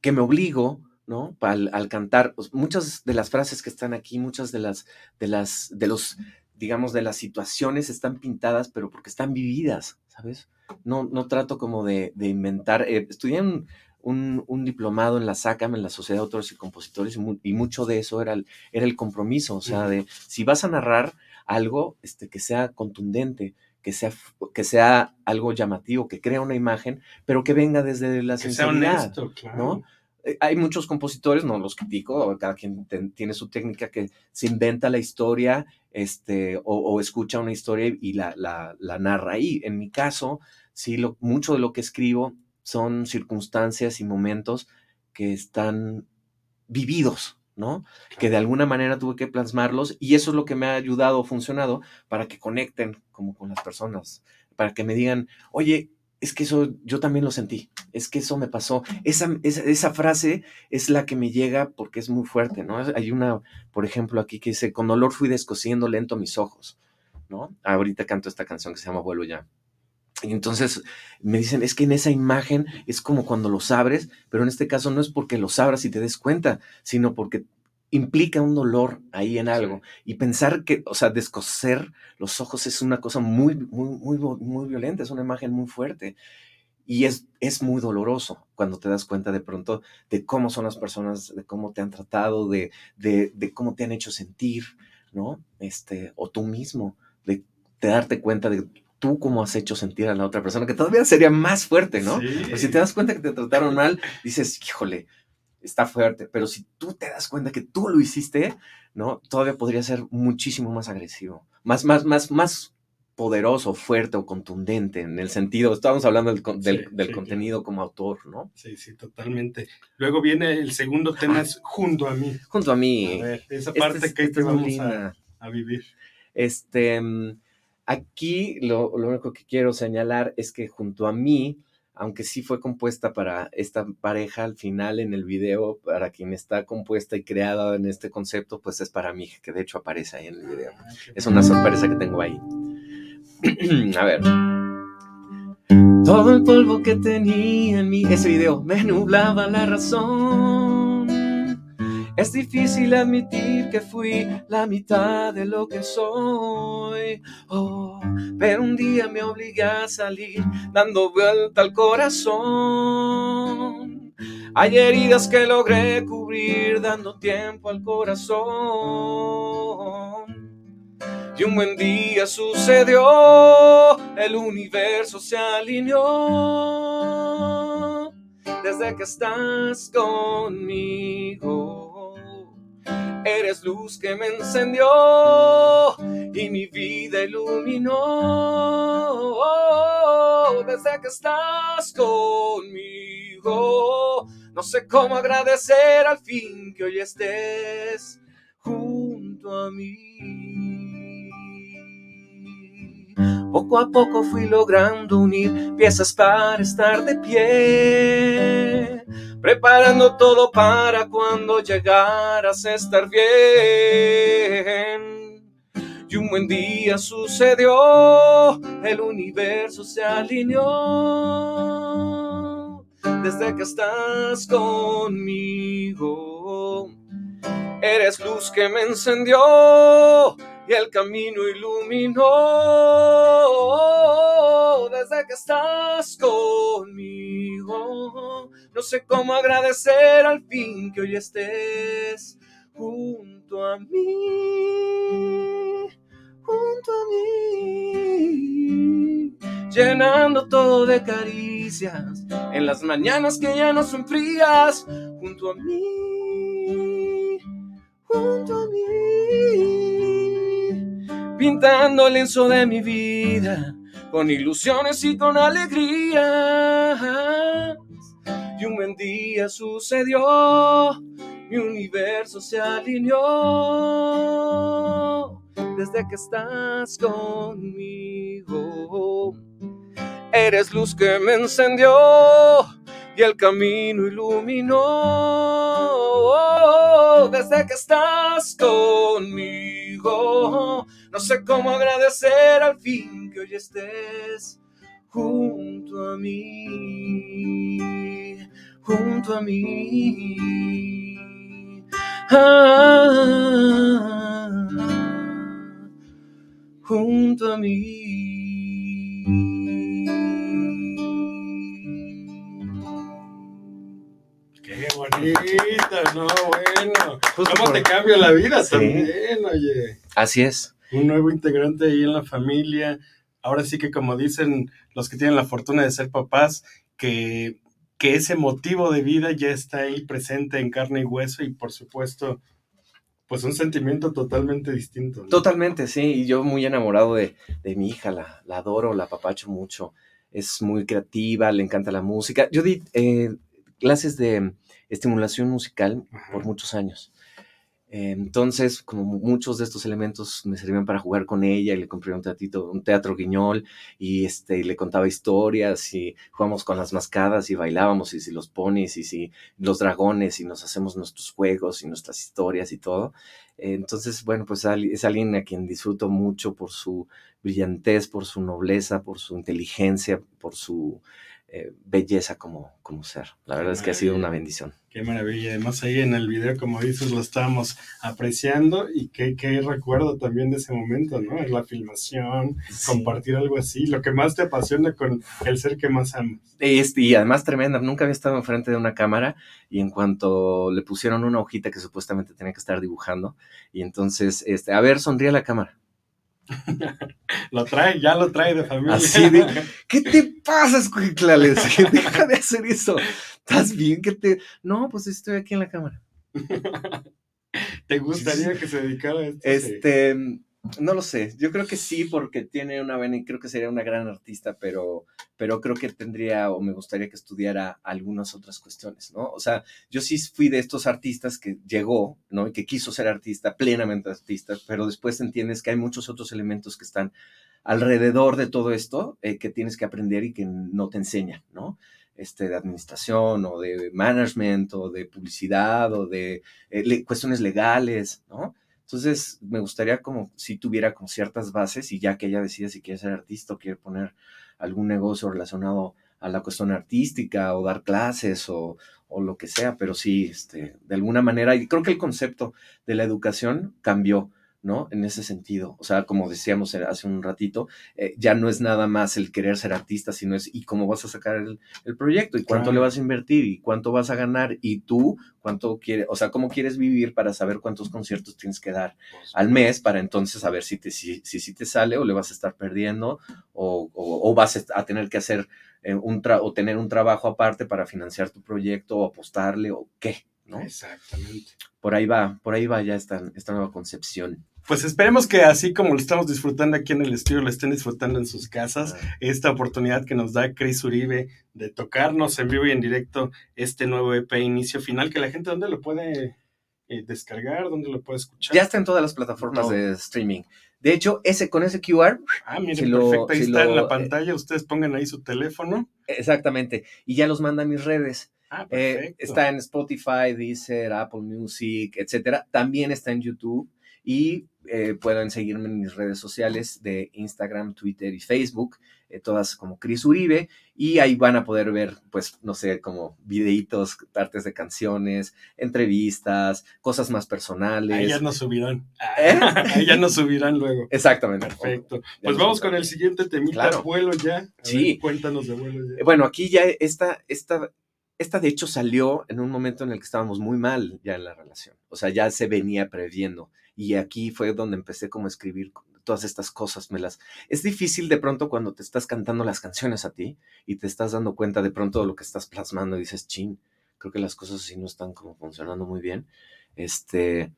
que me obligo, ¿no? Al, al cantar, pues muchas de las frases que están aquí, muchas de las, de las, de los, digamos, de las situaciones están pintadas, pero porque están vividas, ¿sabes? No, no trato como de, de inventar. Eh, estudié un, un, un diplomado en la SACAM, en la Sociedad de Autores y Compositores, y, mu- y mucho de eso era el, era el compromiso, o sea, de si vas a narrar algo, este, que sea contundente, que sea, que sea algo llamativo, que crea una imagen, pero que venga desde la sinceridad, honesto, claro. ¿No? Hay muchos compositores, no los critico, cada quien ten, tiene su técnica, que se inventa la historia, este, o, o escucha una historia y la, la, la narra ahí. En mi caso, sí, lo, mucho de lo que escribo son circunstancias y momentos que están vividos, ¿no? Claro. Que de alguna manera tuve que plasmarlos y eso es lo que me ha ayudado o funcionado para que conecten como con las personas, para que me digan, oye, es que eso yo también lo sentí, es que eso me pasó, esa, esa, esa frase es la que me llega porque es muy fuerte, ¿no? Hay una, por ejemplo, aquí que dice, con dolor fui descosiendo lento mis ojos, ¿no? Ahorita canto esta canción que se llama Vuelo Ya. Y entonces me dicen, es que en esa imagen es como cuando los abres, pero en este caso no es porque los abras y te des cuenta, sino porque implica un dolor ahí en algo. Y pensar que, o sea, descoser los ojos es una cosa muy, muy, muy, muy violenta, es una imagen muy fuerte. Y es, es muy doloroso cuando te das cuenta de pronto de cómo son las personas, de cómo te han tratado, de, de, de cómo te han hecho sentir, ¿no? Este, o tú mismo, de, de darte cuenta de tú cómo has hecho sentir a la otra persona, que todavía sería más fuerte, ¿no? Sí. Pues si te das cuenta que te trataron mal, dices, híjole, está fuerte, pero si tú te das cuenta que tú lo hiciste, ¿no? Todavía podría ser muchísimo más agresivo, más, más, más, más poderoso, fuerte o contundente en el sentido, estábamos hablando del, del, sí, del sí, contenido sí. como autor, ¿no? Sí, sí, totalmente. Luego viene el segundo tema, es Junto a mí. Junto a mí. A ver, esa parte este, que este es vamos a, a vivir. Este, aquí lo, lo único que quiero señalar es que Junto a mí, aunque sí fue compuesta para esta pareja al final en el video, para quien está compuesta y creada en este concepto, pues es para mí, que de hecho aparece ahí en el video. Ah, es una sorpresa que tengo ahí. A ver. Todo el polvo que tenía en mí, ese video, me nublaba la razón. Es difícil admitir que fui la mitad de lo que soy. Oh, pero un día me obligué a salir dando vuelta al corazón. Hay heridas que logré cubrir dando tiempo al corazón. Y un buen día sucedió, el universo se alineó. Desde que estás conmigo, eres luz que me encendió y mi vida iluminó. Desde que estás conmigo, no sé cómo agradecer al fin que hoy estés junto a mí. Poco a poco fui logrando unir piezas para estar de pie, preparando todo para cuando llegaras a estar bien. Y un buen día sucedió, el universo se alineó. Desde que estás conmigo, eres luz que me encendió y el camino iluminó. Desde que estás conmigo, no sé cómo agradecer al fin que hoy estés junto a mí, junto a mí, llenando todo de caricias en las mañanas que ya no son frías, junto a mí, junto a mí. Pintando el lienzo de mi vida con ilusiones y con alegrías. Y un buen día sucedió, mi universo se alineó. Desde que estás conmigo, eres luz que me encendió y el camino iluminó. Desde que estás conmigo, no sé cómo agradecer al fin que hoy estés junto a mí, junto a mí. Ah, junto a mí. Qué bonito, ¿no? Bueno, ¿cómo te cambia la vida también, oye? Así es. Un nuevo integrante ahí en la familia. Ahora sí que, como dicen los que tienen la fortuna de ser papás, que, que ese motivo de vida ya está ahí presente en carne y hueso y, por supuesto, pues un sentimiento totalmente distinto, ¿no? Totalmente, sí. Y yo muy enamorado de, de mi hija, la, la adoro, la apapacho mucho. Es muy creativa, le encanta la música. Yo di eh, clases de estimulación musical Ajá. por muchos años. Entonces, como muchos de estos elementos me servían para jugar con ella, y le compré un teatrito, un teatro guiñol, y este, y le contaba historias, y jugamos con las mascadas, y bailábamos, y si los ponis, y si los dragones, y nos hacemos nuestros juegos, y nuestras historias, y todo. Entonces, bueno, pues es alguien a quien disfruto mucho por su brillantez, por su nobleza, por su inteligencia, por su eh, belleza como, como ser. La verdad es que ha sido una bendición. Qué maravilla, además ahí en el video, como dices, lo estábamos apreciando y qué, qué recuerdo también de ese momento, ¿no? Es la filmación, sí. Compartir algo así, lo que más te apasiona con el ser que más amas. Este, y además tremenda, nunca había estado enfrente de una cámara y en cuanto le pusieron una hojita que supuestamente tenía que estar dibujando y entonces, este, a ver, sonríe a la cámara. Lo trae, ya lo trae de familia. Así de, ¿qué te pasa, Escuinclales? Deja de hacer eso. ¿Estás bien? ¿Qué te...? No, pues estoy aquí en la cámara. ¿Te gustaría que se dedicara a esto? Este, no lo sé. Yo creo que sí, porque tiene una vena y creo que sería una gran artista, pero, pero creo que tendría o me gustaría que estudiara algunas otras cuestiones, ¿no? O sea, yo sí fui de estos artistas que llegó, ¿no? Y que quiso ser artista, plenamente artista, pero después entiendes que hay muchos otros elementos que están alrededor de todo esto eh, que tienes que aprender y que no te enseñan, ¿no? Este, de administración o de management o de publicidad o de eh, le, cuestiones legales, ¿no? Entonces me gustaría como si tuviera como ciertas bases y ya que ella decida si quiere ser artista o quiere poner algún negocio relacionado a la cuestión artística o dar clases o, o lo que sea, pero sí, este, de alguna manera, y creo que el concepto de la educación cambió, ¿no? En ese sentido, o sea, como decíamos hace un ratito, eh, ya no es nada más el querer ser artista, sino es y cómo vas a sacar el, el proyecto, y cuánto claro. le vas a invertir, y cuánto vas a ganar, y tú, cuánto quieres, o sea, cómo quieres vivir para saber cuántos conciertos tienes que dar pues, al mes, para entonces saber si te, si, si, si te sale, o le vas a estar perdiendo, o, o, o vas a tener que hacer eh, un tra- o tener un trabajo aparte para financiar tu proyecto, o apostarle, o qué, ¿no? Exactamente. Por ahí va, por ahí va ya esta, esta nueva concepción. Pues esperemos que así como lo estamos disfrutando aquí en el estudio, lo estén disfrutando en sus casas, ah. esta oportunidad que nos da Cris Uribe de tocarnos en vivo y en directo este nuevo E P Inicio Final, que la gente, ¿dónde lo puede eh, descargar? ¿Dónde lo puede escuchar? Ya está en todas las plataformas no. de streaming. De hecho, ese con ese Q R... Ah, miren, si perfecto, ahí si está lo, en la pantalla, eh, ustedes pongan ahí su teléfono. Exactamente, y ya los manda a mis redes. Ah, eh, está en Spotify, Deezer, Apple Music, etcétera. También está en YouTube. Y eh, pueden seguirme en mis redes sociales de Instagram, Twitter y Facebook, eh, todas como Cris Uribe, y ahí van a poder ver, pues, no sé, como videitos, partes de canciones, entrevistas, cosas más personales. Ahí ya nos subirán. ¿Eh? Ahí ya nos subirán luego. Exactamente. Perfecto. Pues vamos con el siguiente temita, claro. Vuelo ya. A sí. Ver, cuéntanos de Vuelo ya. Bueno, aquí ya esta... esta Esta, de hecho, salió en un momento en el que estábamos muy mal ya en la relación. O sea, ya se venía previendo. Y aquí fue donde empecé como a escribir todas estas cosas. Me las... Es difícil de pronto cuando te estás cantando las canciones a ti y te estás dando cuenta de pronto de lo que estás plasmando y dices, chin, creo que las cosas así no están como funcionando muy bien. Este,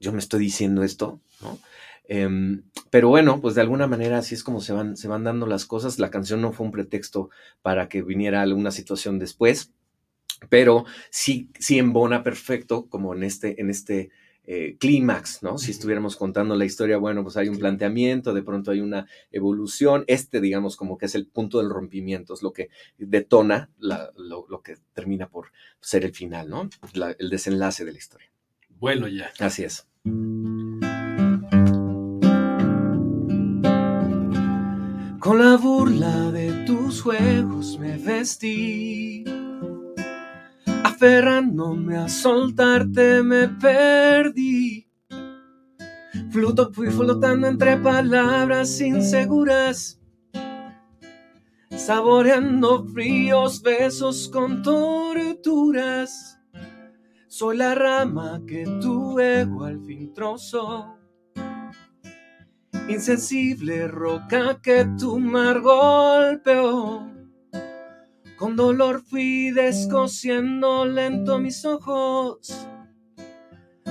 yo me estoy diciendo esto, ¿no? Um, pero bueno, pues de alguna manera así es como se van, se van dando las cosas. La canción no fue un pretexto para que viniera alguna situación después, pero sí, sí embona perfecto como en este, en este eh, clímax, ¿no? Si estuviéramos contando la historia, bueno, pues hay un planteamiento, de pronto hay una evolución. Este, digamos, como que es el punto del rompimiento, es lo que detona la, lo, lo que termina por ser el final, ¿no? La, el desenlace de la historia. Bueno, ya. Así es. Con la burla de tus juegos me vestí, aferrándome a soltarte me perdí. Fluto, fui flotando entre palabras inseguras, saboreando fríos besos con torturas. Soy la rama que tu ego al fin trozó, insensible roca que tu mar golpeó. Con dolor fui descosiendo lento mis ojos,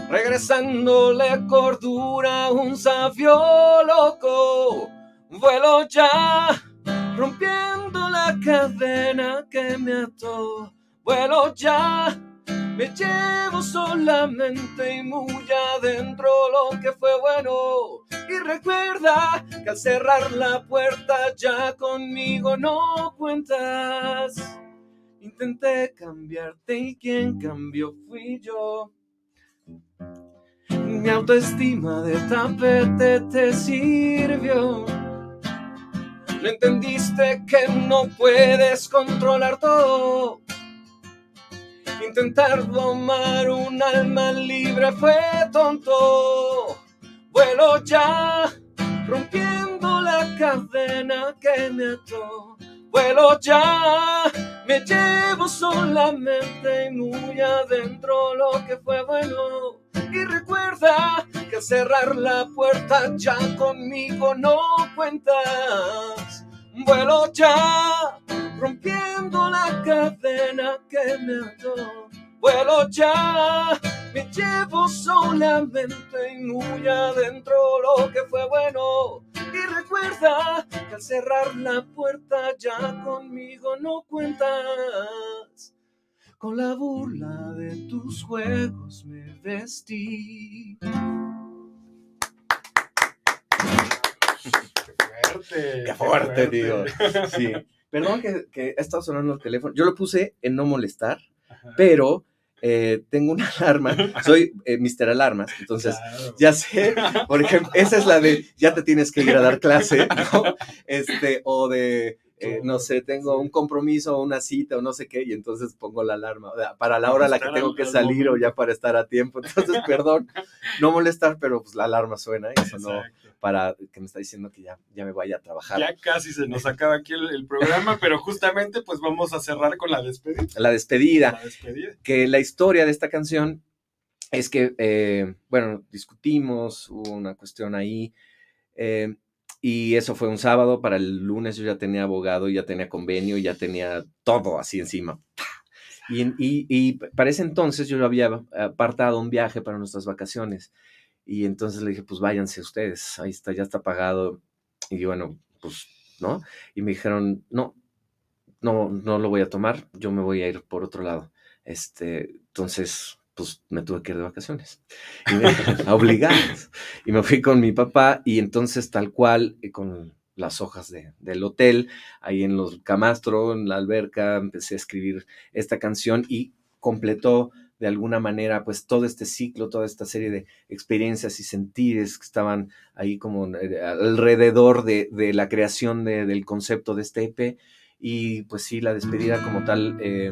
regresándole cordura a un sabio loco. Vuelo ya, rompiendo la cadena que me ató. Vuelo ya, me llevo solamente y muy adentro lo que fue bueno. Y recuerda que al cerrar la puerta ya conmigo no cuentas. Intenté cambiarte y quien cambió fui yo. Mi autoestima de tapete te sirvió. No entendiste que no puedes controlar todo. Intentar domar un alma libre fue tonto. Vuelo ya, rompiendo la cadena que me ató. Vuelo ya, me llevo solamente y muy adentro lo que fue bueno. Y recuerda que cerrar la puerta, ya conmigo no cuentas. Vuelo ya, rompiendo la cadena que me ató. Vuelo ya, me llevo solamente y muy adentro lo que fue bueno. Y recuerda que al cerrar la puerta ya conmigo no cuentas. Con la burla de tus juegos me vestí. Qué fuerte. Qué fuerte, tío. Sí. Perdón que, que ha estado sonando el teléfono. Yo lo puse en no molestar, ajá, pero eh, tengo una alarma. Soy eh, mister Alarmas. Entonces, claro, ya sé, por ejemplo, esa es la de ya te tienes que ir a dar clase, ¿no? Este, o de... Eh, no sé, tengo un compromiso o una cita o no sé qué, y entonces pongo la alarma para la hora a la que tengo que salir o ya para estar a tiempo. Entonces, perdón, no molestar, pero pues la alarma suena y sonó. Exacto. Para que me está diciendo que ya, ya me vaya a trabajar. Ya casi se nos acaba aquí el, el programa, pero justamente pues vamos a cerrar con la despedida. La despedida. La despedida. Que la historia de esta canción es que, eh, bueno, discutimos, hubo una cuestión ahí, eh, y eso fue un sábado. Para el lunes yo ya tenía abogado, ya tenía convenio, ya tenía todo así encima. Y, y, y para ese entonces yo había apartado un viaje para nuestras vacaciones. Y entonces le dije, pues váyanse ustedes, ahí está, ya está pagado. Y bueno, pues, ¿no? Y me dijeron, no, no, no lo voy a tomar, yo me voy a ir por otro lado. Este, entonces... pues me tuve que ir de vacaciones, y me, a obligadas, y me fui con mi papá, y entonces tal cual, con las hojas de, del hotel, ahí en los camastro, en la alberca, empecé a escribir esta canción, y completó de alguna manera pues todo este ciclo, toda esta serie de experiencias y sentires que estaban ahí como alrededor de, de la creación de, del concepto de este E P. Y pues sí, la despedida como tal, eh,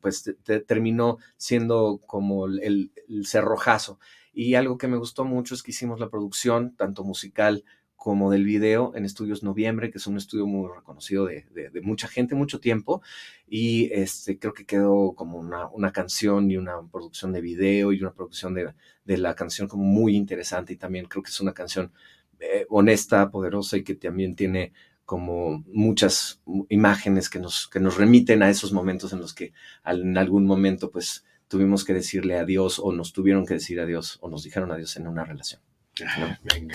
pues te, te terminó siendo como el, el cerrojazo. Y algo que me gustó mucho es que hicimos la producción, tanto musical como del video, en Estudios Noviembre, que es un estudio muy reconocido de, de, de mucha gente, mucho tiempo. Y este, creo que quedó como una, una canción y una producción de video y una producción de, de la canción como muy interesante. Y también creo que es una canción eh, honesta, poderosa, y que también tiene... como muchas imágenes que nos, que nos remiten a esos momentos en los que al, en algún momento pues tuvimos que decirle adiós, o nos tuvieron que decir adiós, o nos dijeron adiós en una relación, ¿no? Venga.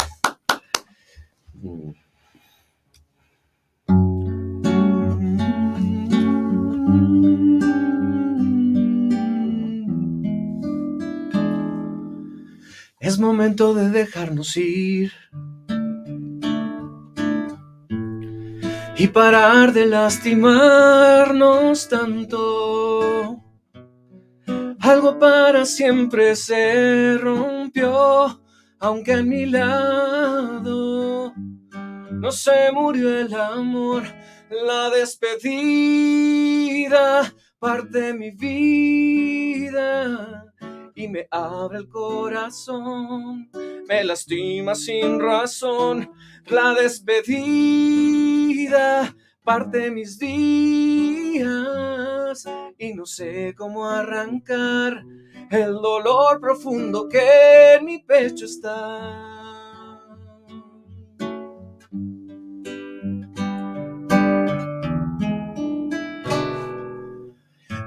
Mm. Es momento de dejarnos ir y parar de lastimarnos tanto. Algo para siempre se rompió, aunque a mi lado no se murió el amor. La despedida parte mi vida y me abre el corazón, me lastima sin razón. La despedida parte mis días y no sé cómo arrancar el dolor profundo que en mi pecho está.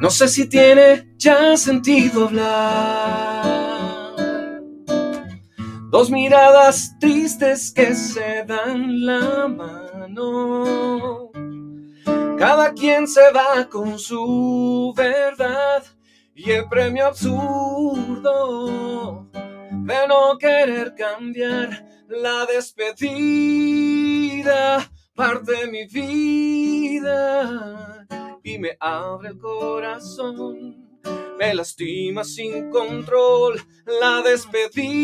No sé si tiene ya sentido hablar. Dos miradas tristes que se dan la mano. Cada quien se va con su verdad y el premio absurdo de no querer cambiar. La despedida parte mi vida y me abre el corazón, me lastima sin control. La despedida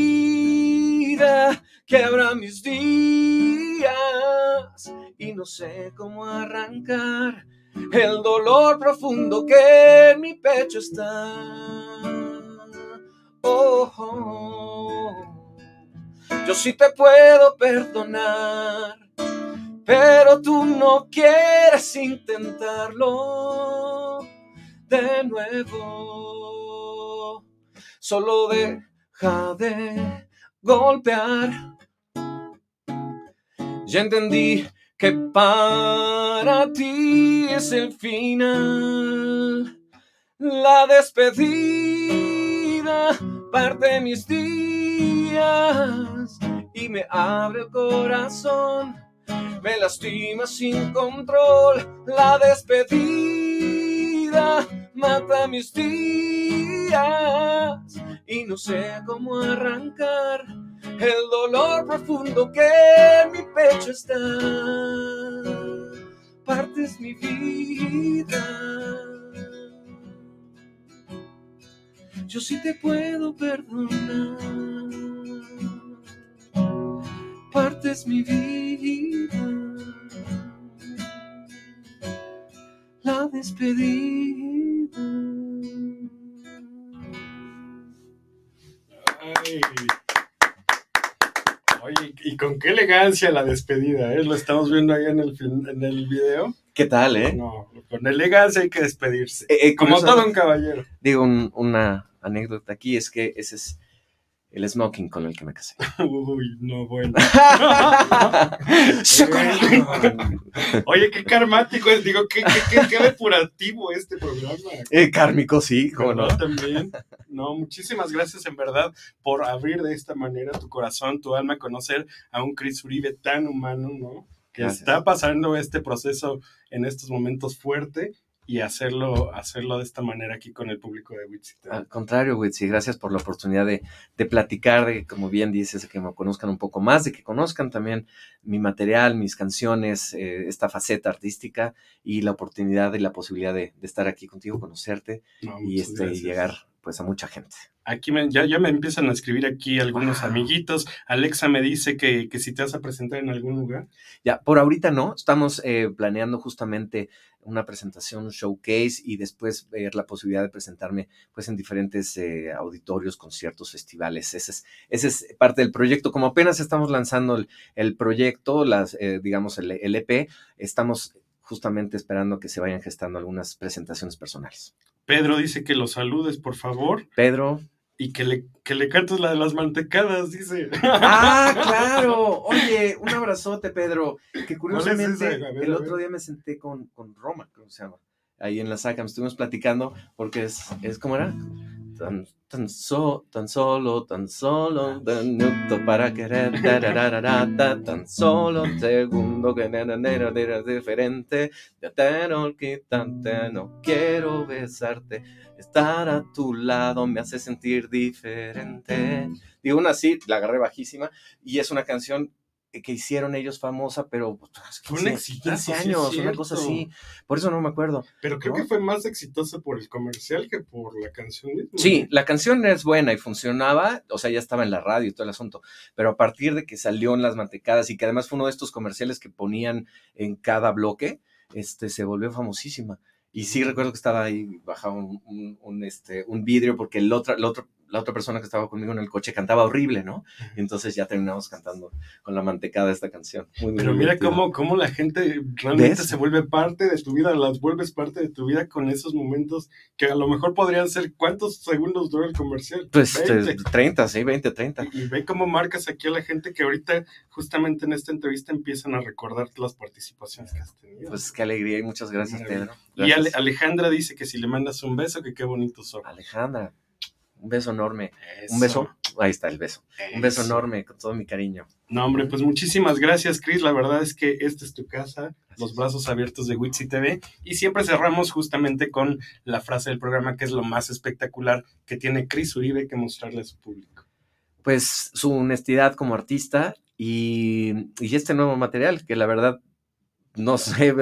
quiebra mis días y no sé cómo arrancar el dolor profundo que en mi pecho está. Oh, oh. Yo sí te puedo perdonar, pero tú no quieres intentarlo de nuevo. Solo deja de golpear. Ya entendí que para ti es el final, la despedida parte mis días y me abre el corazón, me lastima sin control. La despedida mata mis días y no sé cómo arrancar el dolor profundo que en mi pecho está. Partes mi vida. Yo sí te puedo perdonar. Partes mi vida. La despedida. Ay. Oye, y con qué elegancia la despedida, ¿eh? Lo estamos viendo ahí en el film, en el video. ¿Qué tal, eh? No, con elegancia hay que despedirse. Eh, eh, como todo un caballero. Digo, un, una anécdota aquí es que ese es el smoking con el que me casé. Uy, no, bueno. Oye, qué karmático es, digo, qué, qué, qué, qué depurativo este programa. Eh, kármico, sí, como no. También. No, muchísimas gracias en verdad por abrir de esta manera tu corazón, tu alma, conocer a un Cris Uribe tan humano, ¿no? Que gracias. Está pasando este proceso en estos momentos fuerte y hacerlo, hacerlo de esta manera aquí con el público de Witzi. Al contrario, Witzi, gracias por la oportunidad de, de platicar, de que, como bien dices, de que me conozcan un poco más, de que conozcan también mi material, mis canciones, eh, esta faceta artística y la oportunidad y la posibilidad de, de estar aquí contigo, conocerte no, y, este, y llegar pues a mucha gente. Aquí me, ya, ya me empiezan a escribir aquí algunos wow. amiguitos. Alexa me dice que, que si te vas a presentar en algún lugar. Ya, por ahorita no. Estamos eh, planeando justamente una presentación, un showcase, y después ver eh, la posibilidad de presentarme pues en diferentes eh, auditorios, conciertos, festivales. Ese es, ese es parte del proyecto. Como apenas estamos lanzando el, el proyecto, las, eh, digamos el, el E P, estamos justamente esperando que se vayan gestando algunas presentaciones personales. Pedro dice que lo saludes, por favor. Pedro. Y que le, que le cantes la de las mantecadas, dice. ¡Ah, claro! Oye, un abrazote, Pedro. Que curiosamente, ver, el otro día me senté con, con Roma, creo que se llama. Ahí en la SACAM estuvimos platicando, porque es, es ¿cómo era? Tan, tan, so, tan solo, tan solo, tan solo, para querer, tan solo, segundo, que eres diferente, ya te no quitante, no quiero besarte, estar a tu lado me hace sentir diferente. Digo, una así, la agarré bajísima, y es una canción que hicieron ellos famosa, pero fue un exitazo, quince años, sí, una cosa así, por eso no me acuerdo. Pero creo ¿no? que fue más exitosa por el comercial que por la canción misma. Sí, la canción es buena y funcionaba, o sea, ya estaba en la radio y todo el asunto, pero a partir de que salió en las mantecadas y que además fue uno de estos comerciales que ponían en cada bloque, este, se volvió famosísima. Y sí recuerdo que estaba ahí, bajaba un, un, un, este, un vidrio porque el otro, el otro la otra persona que estaba conmigo en el coche cantaba horrible, ¿no? Y entonces ya terminamos cantando con la mantecada esta canción. Muy, muy Pero mira cómo, cómo la gente realmente se vuelve parte de tu vida, las vuelves parte de tu vida con esos momentos que a lo mejor podrían ser, ¿cuántos segundos dura el comercial? Pues treinta, sí, veinte, treinta. Y, y ve cómo marcas aquí a la gente que ahorita, justamente en esta entrevista, empiezan a recordar las participaciones que has tenido. Pues qué alegría y muchas gracias, Pedro. Y Ale, Alejandra dice que si le mandas un beso, que qué bonito son. Alejandra. Un beso enorme, Eso. un beso, ahí está el beso, Eso. un beso enorme, con todo mi cariño. No, hombre, pues muchísimas gracias, Cris, la verdad es que esta es tu casa, gracias. Los brazos abiertos de Witzi T V, y siempre cerramos justamente con la frase del programa, que es lo más espectacular que tiene Cris Uribe que mostrarle a su público. Pues su honestidad como artista y, y este nuevo material, que la verdad, no sé,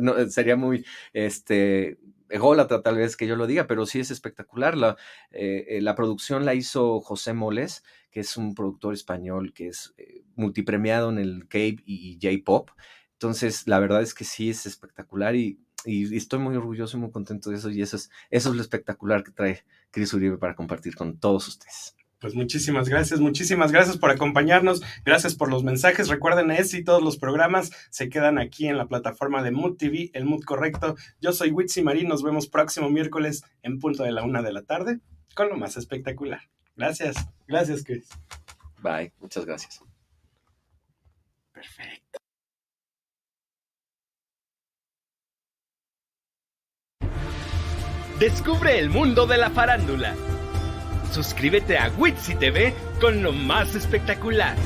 no, sería muy, este... ególatra tal vez que yo lo diga, pero sí es espectacular. La, eh, la producción la hizo José Moles, que es un productor español que es eh, multipremiado en el K-pop y J-pop. Entonces, la verdad es que sí es espectacular y, y, y estoy muy orgulloso y muy contento de eso. Y eso es, eso es lo espectacular que trae Cris Uribe para compartir con todos ustedes. Pues muchísimas gracias, muchísimas gracias por acompañarnos, gracias por los mensajes, recuerden este y todos los programas se quedan aquí en la plataforma de M M O D T V, el M M O D correcto. Yo soy Witzi Marín, nos vemos próximo miércoles en punto de la una de la tarde con lo más espectacular. Gracias, gracias Cris. Bye, muchas gracias. Perfecto. Descubre el mundo de la farándula. Suscríbete a Witzi T V con lo más espectacular.